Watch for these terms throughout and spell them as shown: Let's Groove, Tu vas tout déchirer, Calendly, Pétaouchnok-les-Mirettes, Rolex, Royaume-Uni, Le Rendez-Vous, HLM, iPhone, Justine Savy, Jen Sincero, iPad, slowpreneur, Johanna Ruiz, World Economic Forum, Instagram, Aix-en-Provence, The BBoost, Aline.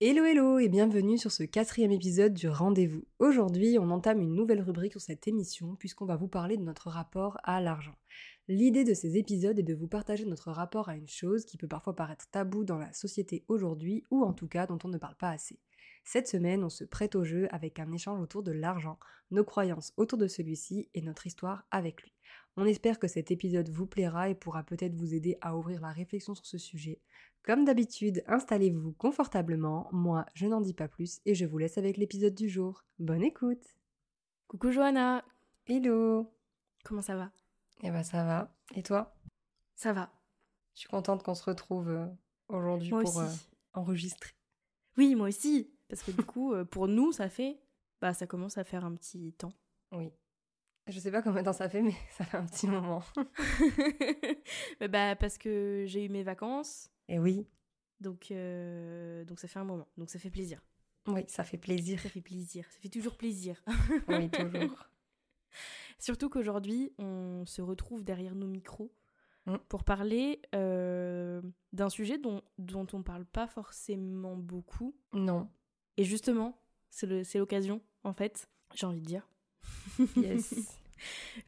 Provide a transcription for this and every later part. Hello hello et bienvenue sur ce 4e épisode du Rendez-vous. Aujourd'hui, on entame une nouvelle rubrique sur cette émission, puisqu'on va vous parler de notre rapport à l'argent. L'idée de ces épisodes est de vous partager notre rapport à une chose qui peut parfois paraître taboue dans la société aujourd'hui, ou en tout cas dont on ne parle pas assez. Cette semaine, on se prête au jeu avec un échange autour de l'argent, nos croyances autour de celui-ci et notre histoire avec lui. On espère que cet épisode vous plaira et pourra peut-être vous aider à ouvrir la réflexion sur ce sujet. Comme d'habitude, installez-vous confortablement, moi je n'en dis pas plus et je vous laisse avec l'épisode du jour. Bonne écoute! Coucou Johanna! Hello! Comment ça va? Eh ben ça va. Et toi? Ça va. Je suis contente qu'on se retrouve aujourd'hui pour enregistrer. Oui, moi aussi. Parce que du coup, pour nous, ça fait... Bah, ça commence à faire un petit temps. Oui. Je sais pas combien de temps ça fait, mais ça fait un petit moment. Bah, parce que j'ai eu mes vacances. Et oui. Donc ça fait un moment. Donc ça fait plaisir. Oui, ça fait plaisir. Ça fait plaisir. Ça fait toujours plaisir. Oui, toujours. Surtout qu'aujourd'hui, on se retrouve derrière nos micros pour parler d'un sujet dont on parle pas forcément beaucoup. Non. Et justement, c'est l'occasion, en fait, j'ai envie de dire. Yes.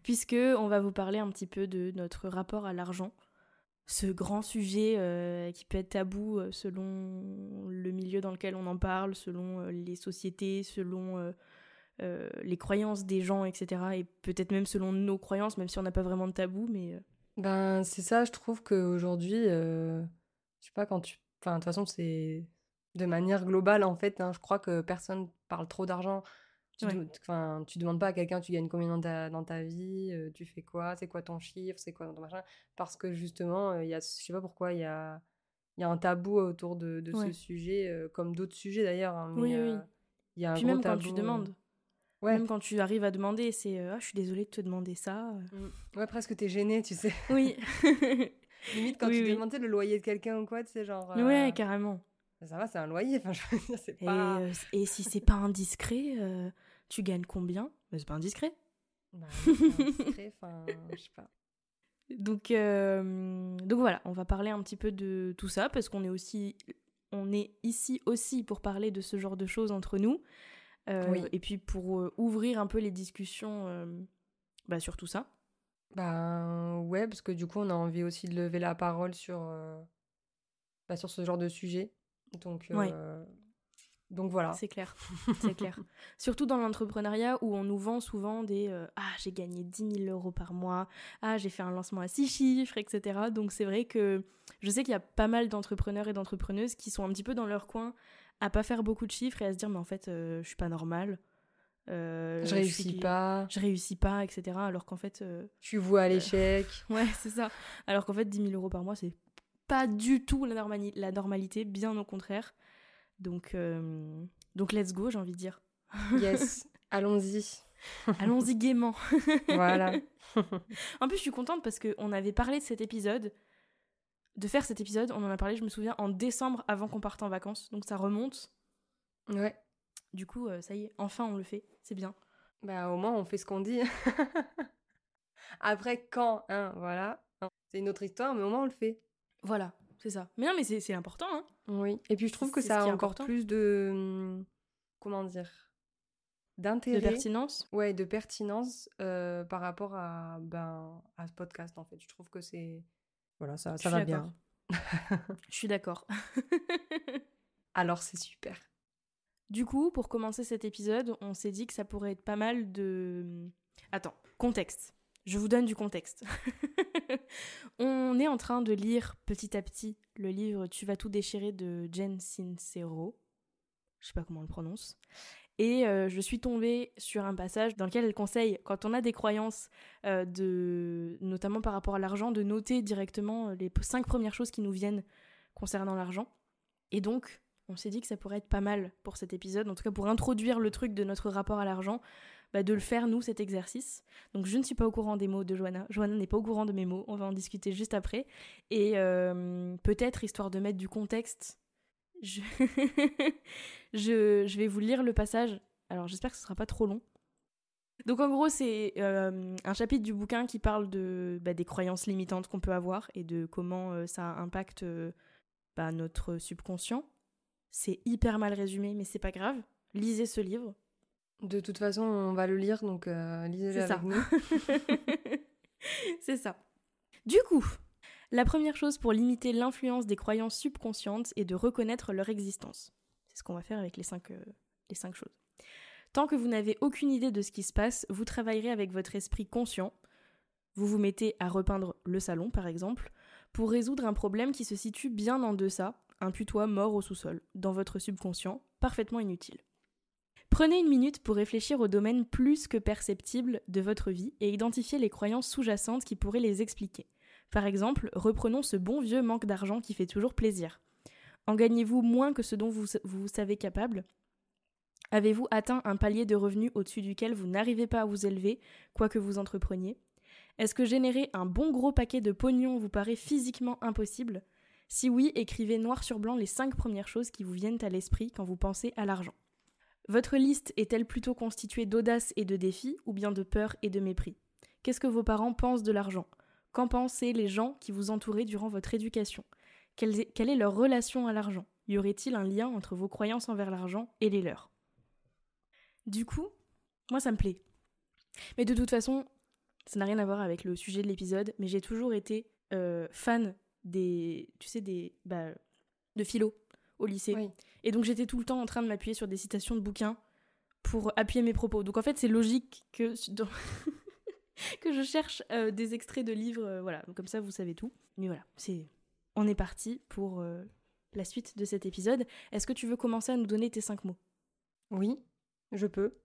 Puisque on va vous parler un petit peu de notre rapport à l'argent. Ce grand sujet qui peut être tabou selon le milieu dans lequel on en parle, selon les sociétés, selon... les croyances des gens, etc. Et peut-être même selon nos croyances, même si on n'a pas vraiment de tabou, mais... Ben, c'est ça, je trouve qu'aujourd'hui, je sais pas, quand tu... Enfin, de toute façon, c'est de manière globale, en fait, hein, je crois que personne parle trop d'argent. Tu demandes pas à quelqu'un, tu gagnes combien dans ta vie, tu fais quoi, c'est quoi ton chiffre, c'est quoi ton machin, parce que justement, il y a, je sais pas pourquoi, il y a un tabou autour de ce sujet, comme d'autres sujets d'ailleurs. Hein, mais, oui. Y a un Puis gros même tabou, quand tu demandes. Ouais. Même quand tu arrives à demander, c'est « Ah, je suis désolée de te demander ça. » Ouais, presque t'es gênée, tu sais. Oui. Limite, quand tu demandes le loyer de quelqu'un ou quoi, tu sais, genre... Ouais, carrément. Ça va, c'est un loyer, enfin, je veux dire, c'est pas... Et si c'est pas indiscret, tu gagnes combien ? Mais c'est pas indiscret. Bah, c'est pas indiscret, enfin, je sais pas. Donc voilà, on va parler un petit peu de tout ça, parce qu'on est aussi... On est ici aussi pour parler de ce genre de choses entre nous. Oui. Et puis pour ouvrir un peu les discussions sur tout ça. Ben ouais, parce que du coup on a envie aussi de lever la parole sur ce genre de sujet. Donc voilà. C'est clair, c'est clair. Surtout dans l'entrepreneuriat où on nous vend souvent des « Ah, j'ai gagné 10 000 euros par mois, ah, j'ai fait un lancement à 6 chiffres, etc. » Donc c'est vrai que je sais qu'il y a pas mal d'entrepreneurs et d'entrepreneuses qui sont un petit peu dans leur coin à pas faire beaucoup de chiffres et à se dire mais en fait je suis pas normale, je réussis pas, etc. alors qu'en fait je suis vouée à l'échec. Ouais, c'est ça, alors qu'en fait 10 000 euros par mois c'est pas du tout la normalité, bien au contraire. Donc let's go, j'ai envie de dire. Yes. allons-y gaiement. Voilà. En plus je suis contente parce qu'on avait parlé de cet épisode, on en a parlé, je me souviens, en décembre, avant qu'on parte en vacances. Donc ça remonte. Ouais. Du coup, ça y est, enfin on le fait, c'est bien. Bah au moins on fait ce qu'on dit. Après quand, hein, voilà. C'est une autre histoire, mais au moins on le fait. Voilà, c'est ça. Mais non, mais c'est important, hein. Oui, et puis je trouve que ça a encore plus de... Comment dire ? D'intérêt. De pertinence ? Ouais, de pertinence par rapport à ce podcast, en fait. Je trouve que c'est... Voilà, ça va bien. Je suis d'accord. Alors, c'est super. Du coup, pour commencer cet épisode, on s'est dit que ça pourrait être pas mal de... Attends, contexte. Je vous donne du contexte. On est en train de lire petit à petit le livre Tu vas tout déchirer de Jen Sincero. Je sais pas comment on le prononce. Et je suis tombée sur un passage dans lequel elle conseille, quand on a des croyances, notamment par rapport à l'argent, de noter directement les 5 premières choses qui nous viennent concernant l'argent. Et donc, on s'est dit que ça pourrait être pas mal pour cet épisode, en tout cas pour introduire le truc de notre rapport à l'argent, de le faire, nous, cet exercice. Donc je ne suis pas au courant des mots de Johanna. Johanna n'est pas au courant de mes mots, on va en discuter juste après. Et peut-être, histoire de mettre du contexte, je vais vous lire le passage. Alors j'espère que ce ne sera pas trop long. Donc en gros, c'est un chapitre du bouquin qui parle des croyances limitantes qu'on peut avoir et de comment ça impacte notre subconscient. C'est hyper mal résumé, mais c'est pas grave. Lisez ce livre. De toute façon, on va le lire, donc lisez-le avec nous. C'est ça. Du coup, la première chose pour limiter l'influence des croyances subconscientes est de reconnaître leur existence. C'est ce qu'on va faire avec les cinq choses. Tant que vous n'avez aucune idée de ce qui se passe, vous travaillerez avec votre esprit conscient. Vous vous mettez à repeindre le salon, par exemple, pour résoudre un problème qui se situe bien en deçà, un putois mort au sous-sol, dans votre subconscient, parfaitement inutile. Prenez une minute pour réfléchir aux domaines plus que perceptibles de votre vie et identifier les croyances sous-jacentes qui pourraient les expliquer. Par exemple, reprenons ce bon vieux manque d'argent qui fait toujours plaisir. En gagnez-vous moins que ce dont vous savez capable ? Avez-vous atteint un palier de revenus au-dessus duquel vous n'arrivez pas à vous élever, quoi que vous entrepreniez ? Est-ce que générer un bon gros paquet de pognon vous paraît physiquement impossible ? Si oui, écrivez noir sur blanc les 5 premières choses qui vous viennent à l'esprit quand vous pensez à l'argent. Votre liste est-elle plutôt constituée d'audace et de défis, ou bien de peur et de mépris ? Qu'est-ce que vos parents pensent de l'argent ? Qu'en pensaient les gens qui vous entouraient durant votre éducation ? Quelle est leur relation à l'argent ? Y aurait-il un lien entre vos croyances envers l'argent et les leurs ? Du coup, moi ça me plaît. Mais de toute façon, ça n'a rien à voir avec le sujet de l'épisode, mais j'ai toujours été fan de philo au lycée. Oui. Et donc j'étais tout le temps en train de m'appuyer sur des citations de bouquins pour appuyer mes propos. Donc en fait, c'est logique que je cherche des extraits de livres, voilà. Donc comme ça, vous savez tout. Mais voilà, on est parti pour la suite de cet épisode. Est-ce que tu veux commencer à nous donner tes 5 mots ? Oui, je peux.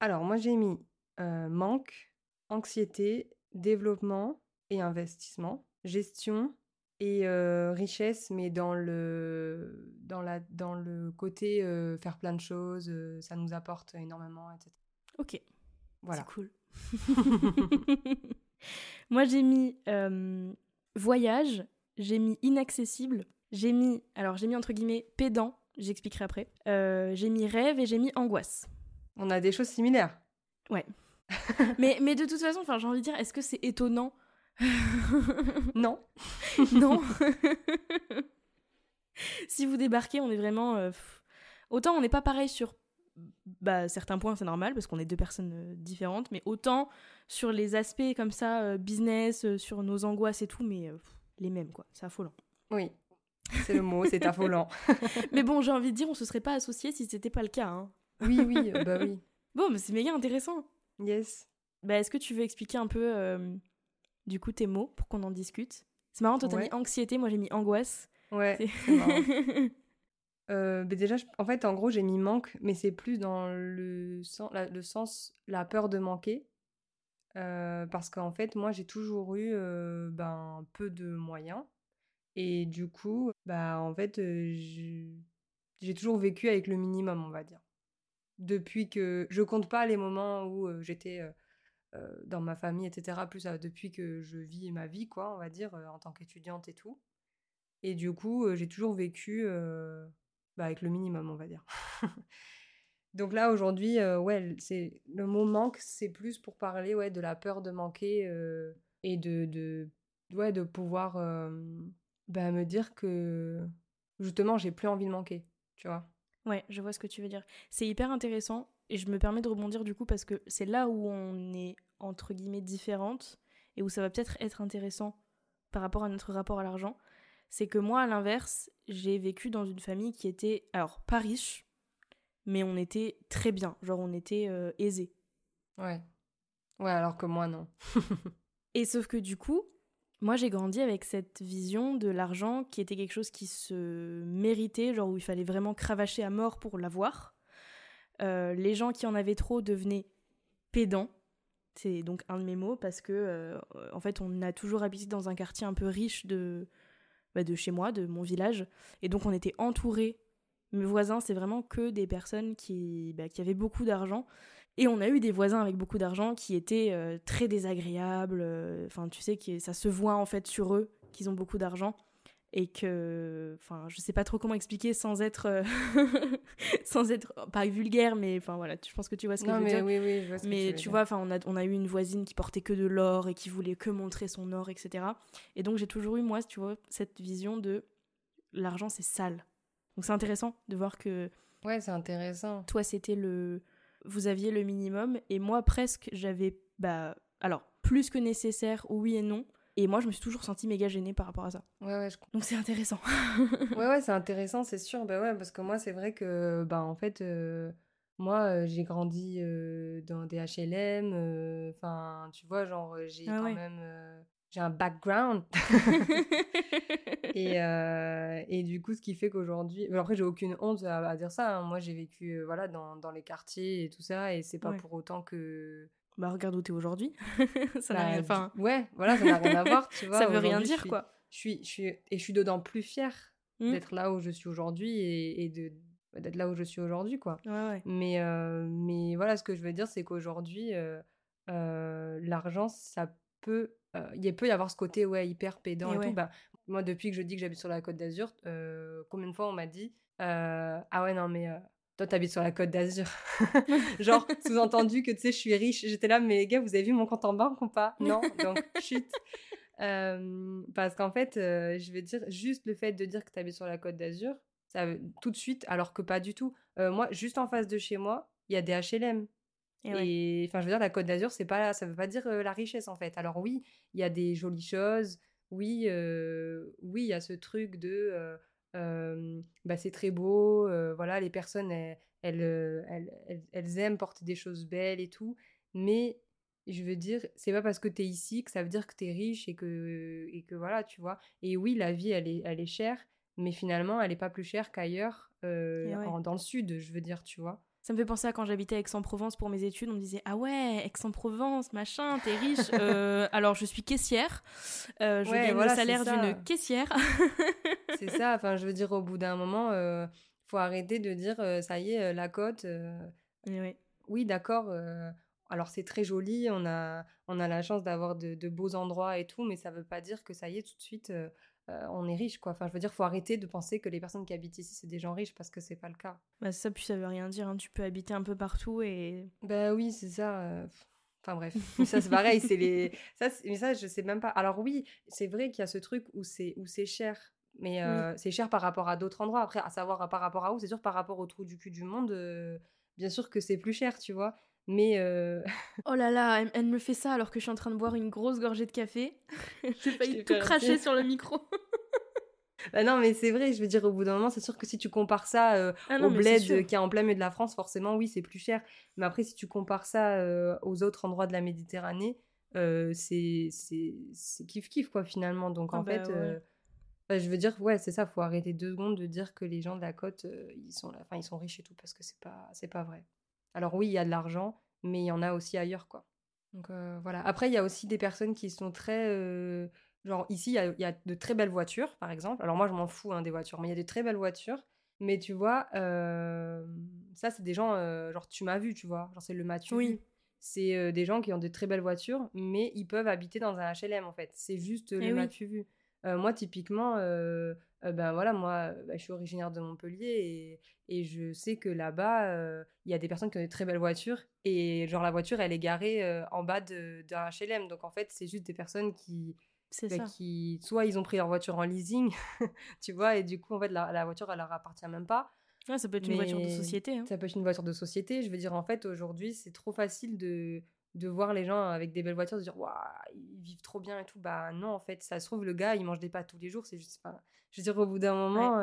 Alors moi, j'ai mis manque, anxiété, développement et investissement, gestion et richesse, mais dans le côté faire plein de choses, ça nous apporte énormément, etc. Ok, voilà. C'est cool. Moi, j'ai mis voyage, j'ai mis inaccessible, j'ai mis entre guillemets pédant, j'expliquerai après, j'ai mis rêve et j'ai mis angoisse. On a des choses similaires. Ouais. mais de toute façon, j'ai envie de dire, est-ce que c'est étonnant ? Non. Non. Si vous débarquez, on est vraiment... Autant on n'est pas pareil sur certains points, c'est normal, parce qu'on est 2 personnes différentes, mais autant sur les aspects comme ça, business, sur nos angoisses et tout, mais les mêmes, quoi. C'est affolant. Oui, c'est le mot, c'est affolant. Mais bon, j'ai envie de dire, on se serait pas associés si c'était pas le cas. Hein. Oui, oui. Bon, mais c'est méga intéressant. Yes. Est-ce que tu veux expliquer un peu... Du coup, tes mots, pour qu'on en discute. C'est marrant, toi, t'as mis anxiété, moi, j'ai mis angoisse. Ouais, c'est marrant. Déjà, en fait, en gros, j'ai mis manque, mais c'est plus dans le sens, la peur de manquer. Parce qu'en fait, moi, j'ai toujours eu peu de moyens. Et du coup, en fait, j'ai toujours vécu avec le minimum, on va dire. Depuis que... Je compte pas les moments où j'étais... dans ma famille, etc., plus depuis que je vis ma vie, quoi, on va dire, en tant qu'étudiante et tout. Et du coup, j'ai toujours vécu avec le minimum, on va dire. Donc là, aujourd'hui, c'est, le mot manque, c'est plus pour parler de la peur de manquer et de pouvoir me dire que, justement, j'ai plus envie de manquer, tu vois. Ouais, je vois ce que tu veux dire. C'est hyper intéressant. Et je me permets de rebondir du coup parce que c'est là où on est entre guillemets différente et où ça va peut-être être intéressant par rapport à notre rapport à l'argent. C'est que moi, à l'inverse, j'ai vécu dans une famille qui était, alors pas riche, mais on était très bien. On était aisés. Ouais. Ouais, alors que moi, non. Et sauf que du coup, moi, j'ai grandi avec cette vision de l'argent qui était quelque chose qui se méritait, genre où il fallait vraiment cravacher à mort pour l'avoir. Les gens qui en avaient trop devenaient pédants. C'est donc un de mes mots parce que, en fait, on a toujours habité dans un quartier un peu riche de chez moi, de mon village. Et donc, on était entourés. Mes voisins, c'est vraiment que des personnes qui avaient beaucoup d'argent. Et on a eu des voisins avec beaucoup d'argent qui étaient très désagréables. Enfin, tu sais, que ça se voit en fait sur eux qu'ils ont beaucoup d'argent. Et que, enfin, je sais pas trop comment expliquer sans être, pas vulgaire, mais enfin voilà, je pense que tu vois ce que je veux dire. Oui, je vois ce que tu veux dire. Mais tu vois, enfin, on a eu une voisine qui portait que de l'or et qui voulait que montrer son or, etc. Et donc j'ai toujours eu, moi, tu vois, cette vision de l'argent, c'est sale. Donc c'est intéressant de voir que... Ouais, c'est intéressant. Toi, c'était le... Vous aviez le minimum, et moi, presque, j'avais... plus que nécessaire, oui et non. Et moi, je me suis toujours sentie méga gênée par rapport à ça. Ouais, je comprends. Donc c'est intéressant. ouais, c'est intéressant, c'est sûr. Bah ouais, parce que moi, c'est vrai que... Moi, j'ai grandi dans des HLM. Tu vois, genre, j'ai même... J'ai un background. et du coup, ce qui fait qu'aujourd'hui... Après, j'ai aucune honte à dire ça. Hein. Moi, j'ai vécu dans les quartiers et tout ça. Et c'est pas pour autant que... Bah, regarde où t'es aujourd'hui. Ça n'a rien à voir, tu vois. Ça veut rien dire, quoi. Je suis d'autant plus fière d'être là où je suis aujourd'hui d'être là où je suis aujourd'hui, quoi. Ouais. Mais voilà, ce que je veux dire, c'est qu'aujourd'hui, l'argent, ça peut... il peut y avoir ce côté hyper pédant et tout. Moi, depuis que je dis que j'habite sur la Côte d'Azur, combien de fois on m'a dit toi t'habites sur la Côte d'Azur. Genre sous-entendu que tu sais je suis riche. J'étais là, mais les gars, vous avez vu mon compte en banque ou pas? Non, donc chut. Parce qu'en fait je veux dire, juste le fait de dire que t'habites sur la Côte d'Azur, ça tout de suite, alors que pas du tout. Moi, juste en face de chez moi, il y a des HLM. Et enfin, je veux dire, la Côte d'Azur, c'est pas, ça veut pas dire la richesse en fait. Alors oui, il y a des jolies choses. Oui, il y a ce truc de, c'est très beau. Voilà, les personnes, elles aiment porter des choses belles et tout. Mais je veux dire, c'est pas parce que t'es ici que ça veut dire que t'es riche et que voilà, tu vois. Et oui, la vie, elle est chère, mais finalement, elle est pas plus chère qu'ailleurs dans le sud. Je veux dire, tu vois. Ça me fait penser à quand j'habitais à Aix-en-Provence pour mes études, on me disait « Ah ouais, Aix-en-Provence, machin, t'es riche. Alors, je suis caissière. Je gagne le salaire d'une caissière. » C'est ça. Enfin, je veux dire, au bout d'un moment, faut arrêter de dire « Ça y est, la côte. » Oui, d'accord. Alors, c'est très joli. On a la chance d'avoir de beaux endroits et tout, mais ça veut pas dire que ça y est, tout de suite... on est riche, quoi. Enfin, je veux dire, faut arrêter de penser que les personnes qui habitent ici, c'est des gens riches, parce que c'est pas le cas. Bah ça, puis ça veut rien dire, hein. Tu peux habiter un peu partout et... Bah oui, c'est ça. Enfin bref, ça c'est pareil, c'est les... Mais ça, je sais même pas. Alors oui, c'est vrai qu'il y a ce truc où c'est cher, mais c'est cher par rapport à d'autres endroits. Après, à savoir par rapport à où, c'est sûr, par rapport au trou du cul du monde, bien sûr que c'est plus cher, tu vois. Mais oh là là, elle me fait ça alors que je suis en train de boire une grosse gorgée de café. J'ai failli tout cracher sur le micro. Bah non, mais c'est vrai, je veux dire, au bout d'un moment, c'est sûr que si tu compares ça au bled qui est en plein milieu de la France, forcément, oui, c'est plus cher. Mais après, si tu compares ça aux autres endroits de la Méditerranée, c'est kiff-kiff, quoi, finalement. Donc, en fait... je veux dire, ouais, c'est ça, faut arrêter 2 secondes de dire que les gens de la côte, ils sont riches et tout, parce que c'est pas vrai. Alors oui, il y a de l'argent, mais il y en a aussi ailleurs, quoi. Donc voilà. Après, il y a aussi des personnes qui sont très... genre ici, il y a de très belles voitures, par exemple. Alors moi, je m'en fous des voitures, mais il y a de très belles voitures. Mais tu vois, ça, c'est des gens... genre, tu m'as vu, tu vois. Genre, c'est le Mathieu. Oui. C'est des gens qui ont de très belles voitures, mais ils peuvent habiter dans un HLM, en fait. C'est juste le Mathieu vu. Moi, typiquement... je suis originaire de Montpellier et je sais que là-bas, il y a des personnes qui ont des très belles voitures et genre la voiture, elle est garée en bas d'un HLM. Donc en fait, c'est juste des personnes qui soit ils ont pris leur voiture en leasing, tu vois, et du coup, en fait, la voiture, elle leur appartient même pas. Ouais, ça peut être une voiture de société. Hein. Ça peut être une voiture de société. Je veux dire, en fait, aujourd'hui, c'est trop facile de voir les gens avec des belles voitures, de dire waouh, ils vivent trop bien et tout. Bah non, en fait, ça se trouve, le gars, il mange des pâtes tous les jours. C'est juste pas... Je veux dire, au bout d'un moment,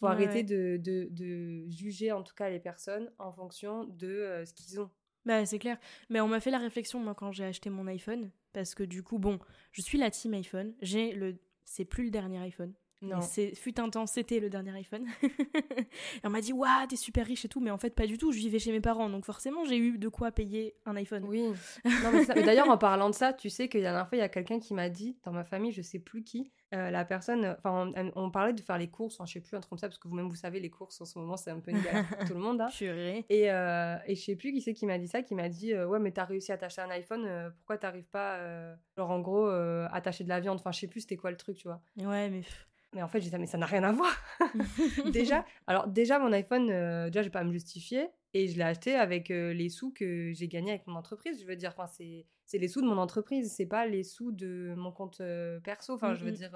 faut arrêter de juger en tout cas les personnes en fonction de ce qu'ils ont. Bah c'est clair, mais on m'a fait la réflexion moi quand j'ai acheté mon iPhone, parce que du coup bon, je suis la team iPhone, c'est plus le dernier iPhone. Non. Fut un temps, c'était le dernier iPhone. Et on m'a dit, waouh, t'es super riche et tout, mais en fait, pas du tout. Je vivais chez mes parents, donc forcément, j'ai eu de quoi payer un iPhone. Oui. Non, mais ça... mais d'ailleurs, en parlant de ça, tu sais que la dernière fois, il y a quelqu'un qui m'a dit, dans ma famille, je sais plus qui, la personne, enfin, on parlait de faire les courses, hein, je sais plus, un truc comme ça, parce que vous-même, vous savez, les courses en ce moment, c'est un peu une galère pour tout le monde. Hein. Et je sais plus qui c'est qui m'a dit ça, qui m'a dit, ouais, mais t'as réussi à t'acheter un iPhone, pourquoi t'arrives pas, genre en gros, à t'acheter de la viande, enfin, je sais plus, c'était quoi le truc, tu vois. Ouais, mais. Mais en fait, j'ai dit, mais ça n'a rien à voir. déjà, mon iPhone, j'ai pas à me justifier. Et je l'ai acheté avec les sous que j'ai gagnés avec mon entreprise. Je veux dire, c'est les sous de mon entreprise. C'est pas les sous de mon compte perso. Enfin, je veux dire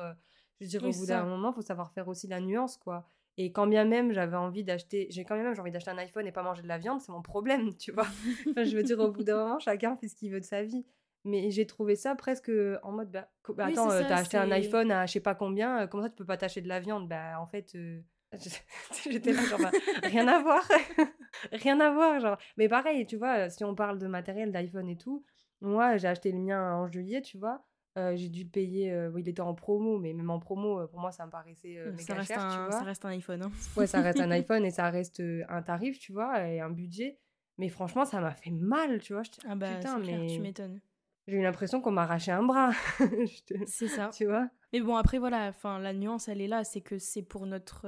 au bout d'un moment, il faut savoir faire aussi la nuance, quoi. Et quand bien même j'ai envie d'acheter un iPhone et pas manger de la viande, c'est mon problème, tu vois. Enfin, je veux dire, au bout d'un moment, chacun fait ce qu'il veut de sa vie. Mais j'ai trouvé ça presque en mode, attends, t'as acheté un iPhone à je sais pas combien, comment ça tu peux pas t'acheter de la viande ? En fait, j'étais là, genre, rien à voir, rien à voir, genre. Mais pareil, tu vois, si on parle de matériel, d'iPhone et tout, moi, j'ai acheté le mien en juillet, tu vois, j'ai dû le payer, il était en promo, mais même en promo, pour moi, ça me paraissait méga cher, tu vois. Ça reste un iPhone, hein. Ouais, ça reste un iPhone et ça reste un tarif, tu vois, et un budget. Mais franchement, ça m'a fait mal, tu vois. Putain, mais... clair, tu m'étonnes. J'ai eu l'impression qu'on m'a arraché un bras. C'est ça. Tu vois ? Mais bon, après, voilà, la nuance, elle est là. C'est que c'est pour notre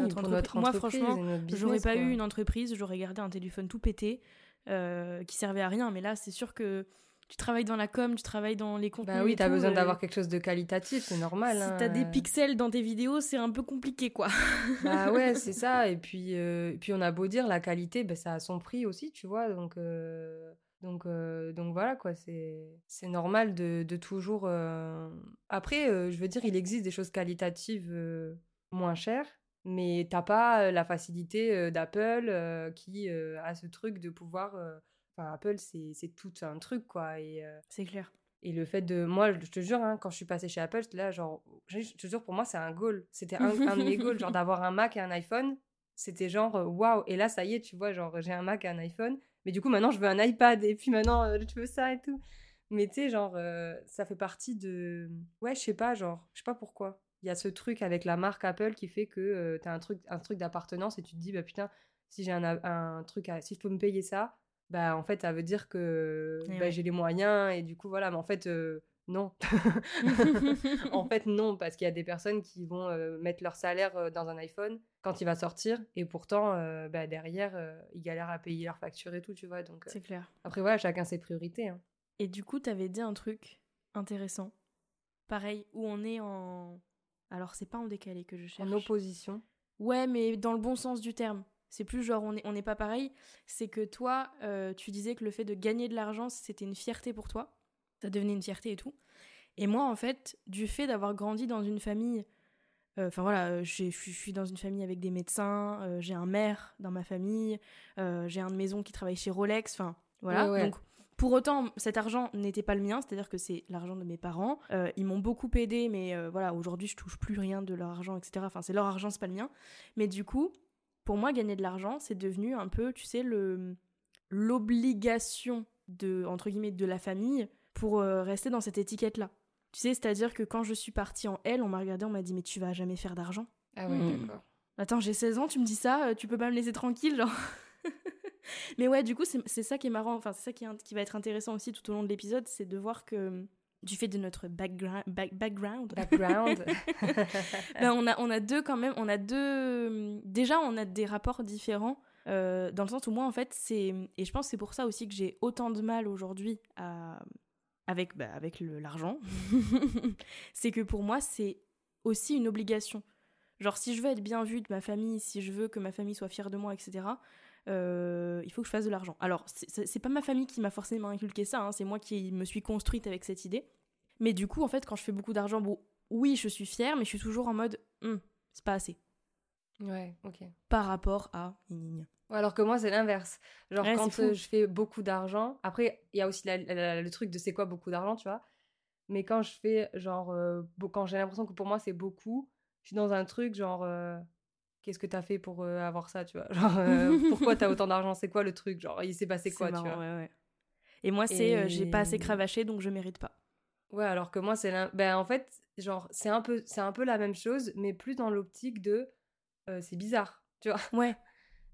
entreprise. Moi, franchement, business, j'aurais pas eu une entreprise. J'aurais gardé un téléphone tout pété qui servait à rien. Mais là, c'est sûr que tu travailles dans la com, tu travailles dans les contenus. Bah oui, t'as besoin d'avoir quelque chose de qualitatif, c'est normal. Si t'as des pixels dans tes vidéos, c'est un peu compliqué, quoi. Bah ouais, c'est ça. Et puis, on a beau dire, la qualité, ça a son prix aussi, tu vois. Donc voilà quoi, c'est normal de toujours... Après, je veux dire, il existe des choses qualitatives moins chères, mais t'as pas la facilité d'Apple qui a ce truc de pouvoir... Enfin, Apple, c'est tout un truc quoi. Et, c'est clair. Et le fait de... Moi, je te jure, hein, quand je suis passée chez Apple, là, genre, je te jure, pour moi, c'est un goal. C'était un de mes goals, genre d'avoir un Mac et un iPhone. C'était genre, waouh. Et là, ça y est, tu vois, genre, j'ai un Mac et un iPhone. Mais du coup, maintenant, je veux un iPad, et puis maintenant, je veux ça et tout. Mais tu sais, genre, ça fait partie de... Ouais, je sais pas pourquoi. Il y a ce truc avec la marque Apple qui fait que t'as un truc d'appartenance et tu te dis, putain, si j'ai un truc, si je peux me payer ça, en fait, ça veut dire que j'ai les moyens, et du coup, voilà. Mais en fait, non. En fait, non, parce qu'il y a des personnes qui vont mettre leur salaire dans un iPhone quand il va sortir, et pourtant, derrière, ils galèrent à payer leurs factures et tout, tu vois. Donc, c'est clair. Après, voilà, chacun ses priorités. Hein. Et du coup, t'avais dit un truc intéressant, pareil, où on est en... Alors, c'est pas en décalé que je cherche. En opposition. Ouais, mais dans le bon sens du terme. C'est plus genre, on n'est pas pareil. C'est que toi, tu disais que le fait de gagner de l'argent, c'était une fierté pour toi. Ça devenait une fierté et tout. Et moi, en fait, du fait d'avoir grandi dans une famille... je suis dans une famille avec des médecins, j'ai un maire dans ma famille, j'ai un de maison qui travaille chez Rolex, enfin, voilà. Ouais. Donc, pour autant, cet argent n'était pas le mien, c'est-à-dire que c'est l'argent de mes parents. Ils m'ont beaucoup aidée, mais voilà, aujourd'hui, je touche plus rien de leur argent, etc. Enfin, c'est leur argent, c'est pas le mien. Mais du coup, pour moi, gagner de l'argent, c'est devenu un peu, tu sais, l'obligation de, entre guillemets, de la famille pour rester dans cette étiquette-là. Tu sais, c'est-à-dire que quand je suis partie en L, on m'a regardée, on m'a dit « Mais tu vas jamais faire d'argent ?» Ah ouais, d'accord. Attends, j'ai 16 ans, tu me dis ça, tu peux pas me laisser tranquille, genre. Mais ouais, du coup, c'est ça qui est marrant, enfin, c'est ça qui va être intéressant aussi tout au long de l'épisode, c'est de voir que, du fait de notre background. On a deux... Déjà, on a des rapports différents, dans le sens où moi, en fait, c'est... Et je pense que c'est pour ça aussi que j'ai autant de mal aujourd'hui à... avec l'argent, c'est que pour moi, c'est aussi une obligation. Genre, si je veux être bien vue de ma famille, si je veux que ma famille soit fière de moi, etc., il faut que je fasse de l'argent. Alors, c'est pas ma famille qui m'a forcément inculqué ça, hein, c'est moi qui me suis construite avec cette idée. Mais du coup, en fait, quand je fais beaucoup d'argent, bon, oui, je suis fière, mais je suis toujours en mode « c'est pas assez ». Ouais, ok. Par rapport à... Alors que moi, c'est l'inverse. Genre, ouais, quand je fais beaucoup d'argent... Après, il y a aussi le truc de c'est quoi beaucoup d'argent, tu vois. Mais quand je fais, genre... quand j'ai l'impression que pour moi, c'est beaucoup, je suis dans un truc, genre... qu'est-ce que t'as fait pour avoir ça, tu vois, genre pourquoi t'as autant d'argent, c'est quoi le truc, genre il s'est passé quoi, c'est marrant, tu vois. Ouais. Et moi c'est j'ai pas assez cravaché donc je mérite pas. Ouais, alors que moi c'est ben en fait, genre c'est un peu la même chose mais plus dans l'optique de c'est bizarre, tu vois. Ouais.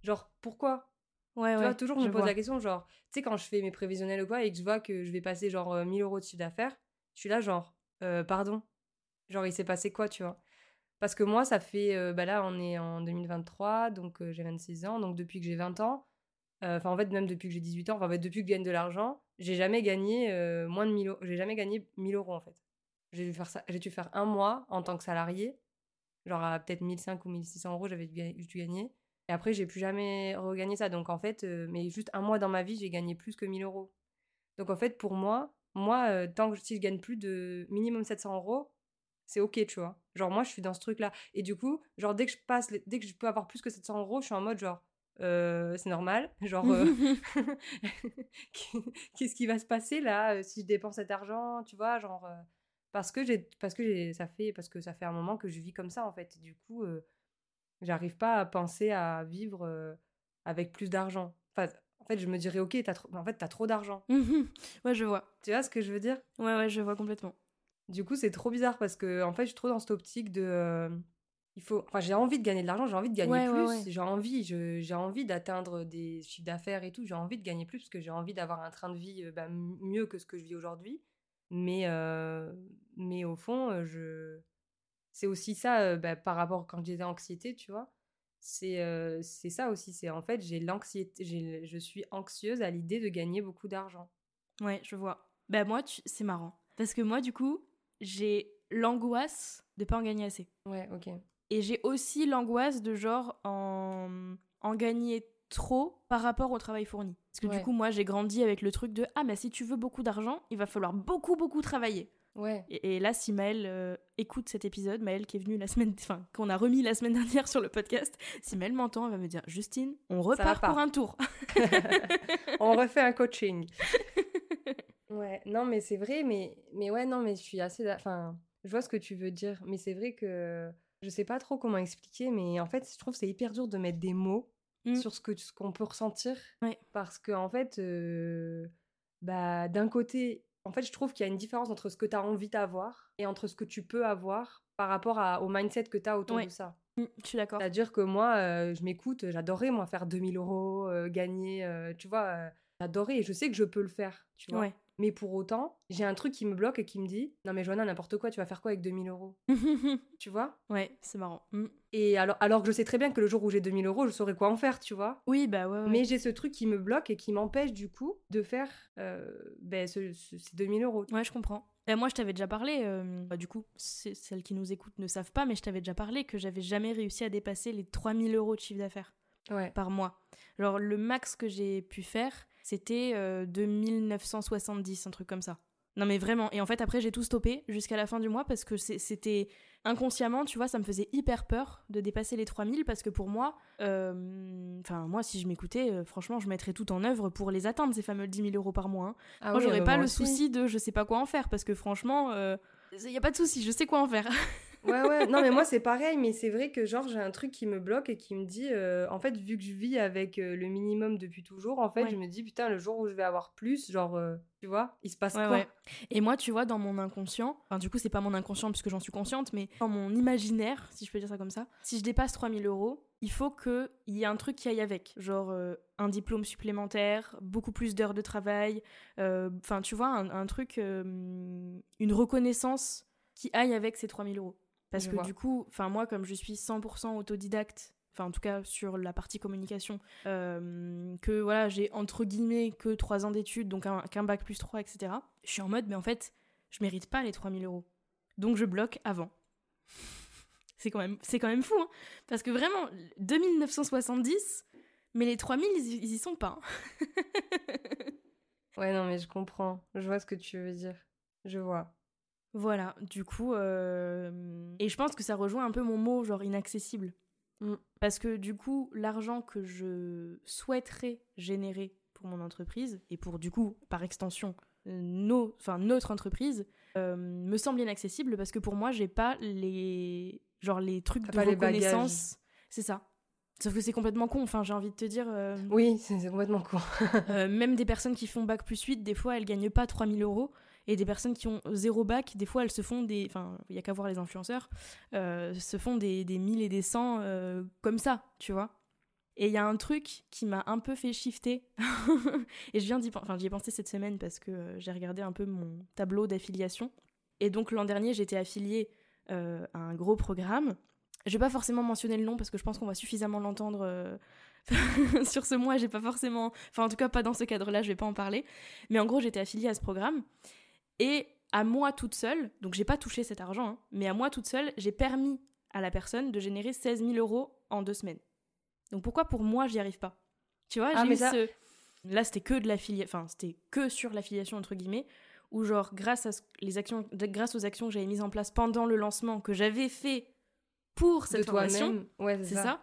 Genre pourquoi? Ouais, tu vois, toujours je me pose la question, genre, tu sais, quand je fais mes prévisionnels ou quoi et que je vois que je vais passer genre 1 000 euros de chiffre d'affaires, je suis là genre pardon, genre il s'est passé quoi, tu vois. Parce que moi ça fait bah là on est en 2023 donc j'ai 26 ans, donc depuis que j'ai 20 ans, enfin en fait même depuis que j'ai 18 ans, enfin en fait depuis que je gagne de l'argent, j'ai jamais gagné moins de 1000 euros, j'ai jamais gagné 1000 euros en fait. J'ai dû faire un mois en tant que salarié, genre à peut-être 1500 ou 1600 euros j'avais dû gagner. Et après, j'ai plus jamais regagné ça. Donc, en fait, mais juste un mois dans ma vie, j'ai gagné plus que 1000 euros. Donc, en fait, pour moi, tant que si je gagne plus de minimum 700 euros, c'est OK, tu vois. Genre, moi, je suis dans ce truc-là. Et du coup, genre, dès que je peux avoir plus que 700 euros, je suis en mode, genre, c'est normal. Genre, qu'est-ce qui va se passer, là, si je dépense cet argent, tu vois, genre... Parce que ça fait un moment que je vis comme ça, en fait. Et du coup... j'arrive pas à penser à vivre avec plus d'argent. Enfin, en fait, je me dirais, ok, t'as trop d'argent. Ouais, je vois. Tu vois ce que je veux dire ? Ouais, je vois complètement. Du coup, c'est trop bizarre parce que, en fait, je suis trop dans cette optique de... Enfin, j'ai envie de gagner de l'argent, j'ai envie de gagner plus. Ouais. J'ai envie d'atteindre des chiffres d'affaires et tout. J'ai envie de gagner plus parce que j'ai envie d'avoir un train de vie mieux que ce que je vis aujourd'hui. Mais au fond, c'est aussi ça, par rapport quand je disais anxiété, tu vois. C'est ça aussi. C'est en fait, j'ai l'anxiété, je suis anxieuse à l'idée de gagner beaucoup d'argent. Ouais, je vois. Bah moi, c'est marrant. Parce que moi, du coup, j'ai l'angoisse de pas en gagner assez. Ouais, ok. Et j'ai aussi l'angoisse de genre en gagner trop par rapport au travail fourni. Parce que du coup, moi, j'ai grandi avec le truc de « Ah, mais si tu veux beaucoup d'argent, il va falloir beaucoup, beaucoup travailler ». Ouais. Et là, si Maëlle écoute cet épisode, Maëlle qui est venue qu'on a remis la semaine dernière sur le podcast, si Maëlle m'entend, elle va me dire « Justine, on repart pour un tour. » On refait un coaching. Ouais, non mais c'est vrai, mais ouais, non mais je suis assez... Enfin, je vois ce que tu veux dire, mais c'est vrai que je sais pas trop comment expliquer, mais en fait, je trouve que c'est hyper dur de mettre des mots sur ce qu'on peut ressentir, parce que en fait, d'un côté... En fait, je trouve qu'il y a une différence entre ce que tu as envie d'avoir et entre ce que tu peux avoir par rapport au mindset que tu as autour de ça. Je suis d'accord. C'est-à-dire que moi, je m'écoute, j'adorais, moi, faire 2000 euros, gagner, tu vois, j'adorais et je sais que je peux le faire, tu vois. Ouais. Mais pour autant, j'ai un truc qui me bloque et qui me dit « Non mais Johanna, n'importe quoi, tu vas faire quoi avec 2000 euros ?» Tu vois ? Ouais, c'est marrant. Et alors que je sais très bien que le jour où j'ai 2000 euros, je saurais quoi en faire, tu vois ? Oui, ouais. Mais j'ai ce truc qui me bloque et qui m'empêche du coup de faire ces 2000 euros. Ouais, je comprends. Moi, je t'avais déjà parlé, du coup, celles qui nous écoutent ne savent pas, mais je t'avais déjà parlé que j'avais jamais réussi à dépasser les 3000 euros de chiffre d'affaires par mois. Genre, le max que j'ai pu faire, c'était 2970, un truc comme ça. Non mais vraiment, et en fait après j'ai tout stoppé jusqu'à la fin du mois parce que c'était inconsciemment, tu vois, ça me faisait hyper peur de dépasser les 3000 parce que pour moi, moi si je m'écoutais, franchement je mettrais tout en œuvre pour les atteindre, ces fameux 10 000 euros par mois. Hein. Ah moi oui, j'aurais pas le souci de je sais pas quoi en faire parce que franchement, y a pas de souci, je sais quoi en faire. ouais, non mais moi c'est pareil, mais c'est vrai que genre j'ai un truc qui me bloque et qui me dit, en fait vu que je vis avec le minimum depuis toujours, en fait je me dis putain le jour où je vais avoir plus, genre tu vois, il se passe quoi Et moi tu vois dans mon inconscient, enfin du coup c'est pas mon inconscient puisque j'en suis consciente, mais dans mon imaginaire, si je peux dire ça comme ça, si je dépasse 3000 euros, il faut qu'il y ait un truc qui aille avec, genre un diplôme supplémentaire, beaucoup plus d'heures de travail, enfin tu vois un truc, une reconnaissance qui aille avec ces 3000 euros. Parce que du coup, moi, comme je suis 100% autodidacte, en tout cas sur la partie communication, que voilà, j'ai entre guillemets que 3 ans d'études, donc qu'un bac plus 3, etc. Je suis en mode, mais en fait, je mérite pas les 3000 euros. Donc je bloque avant. C'est quand même fou, hein, parce que vraiment, 2970, mais les 3000, ils y sont pas. Hein. Ouais, non, mais je comprends. Je vois ce que tu veux dire. Je vois. Voilà, du coup... Et je pense que ça rejoint un peu mon mot, genre inaccessible. Parce que du coup, l'argent que je souhaiterais générer pour mon entreprise, et pour du coup, par extension, notre entreprise, me semble inaccessible parce que pour moi, j'ai pas les trucs de reconnaissance... C'est ça. Sauf que c'est complètement con, enfin j'ai envie de te dire... Oui, c'est complètement con. Même des personnes qui font bac plus 8, des fois elles gagnent pas 3 000 euros, et des personnes qui ont 0 bac, des fois elles se font des... Enfin, il n'y a qu'à voir les influenceurs, se font des 1000 et des 100 comme ça, tu vois. Et il y a un truc qui m'a un peu fait shifter, et j'y ai pensé cette semaine parce que j'ai regardé un peu mon tableau d'affiliation, et donc l'an dernier j'étais affiliée à un gros programme. Je vais pas forcément mentionner le nom parce que je pense qu'on va suffisamment l'entendre sur ce mois, j'ai pas forcément... Enfin, en tout cas, pas dans ce cadre-là, je vais pas en parler. Mais en gros, j'étais affiliée à ce programme. Et à moi toute seule, donc j'ai pas touché cet argent, hein, mais à moi toute seule, j'ai permis à la personne de générer 16 000 euros en 2 semaines. Donc pourquoi pour moi, j'y arrive pas ? Tu vois, Là, c'était que de l'affiliation... Enfin, c'était que sur l'affiliation, entre guillemets, où genre, grâce aux actions que j'avais mises en place pendant le lancement, que j'avais fait... pour cette formation, ouais, c'est ça.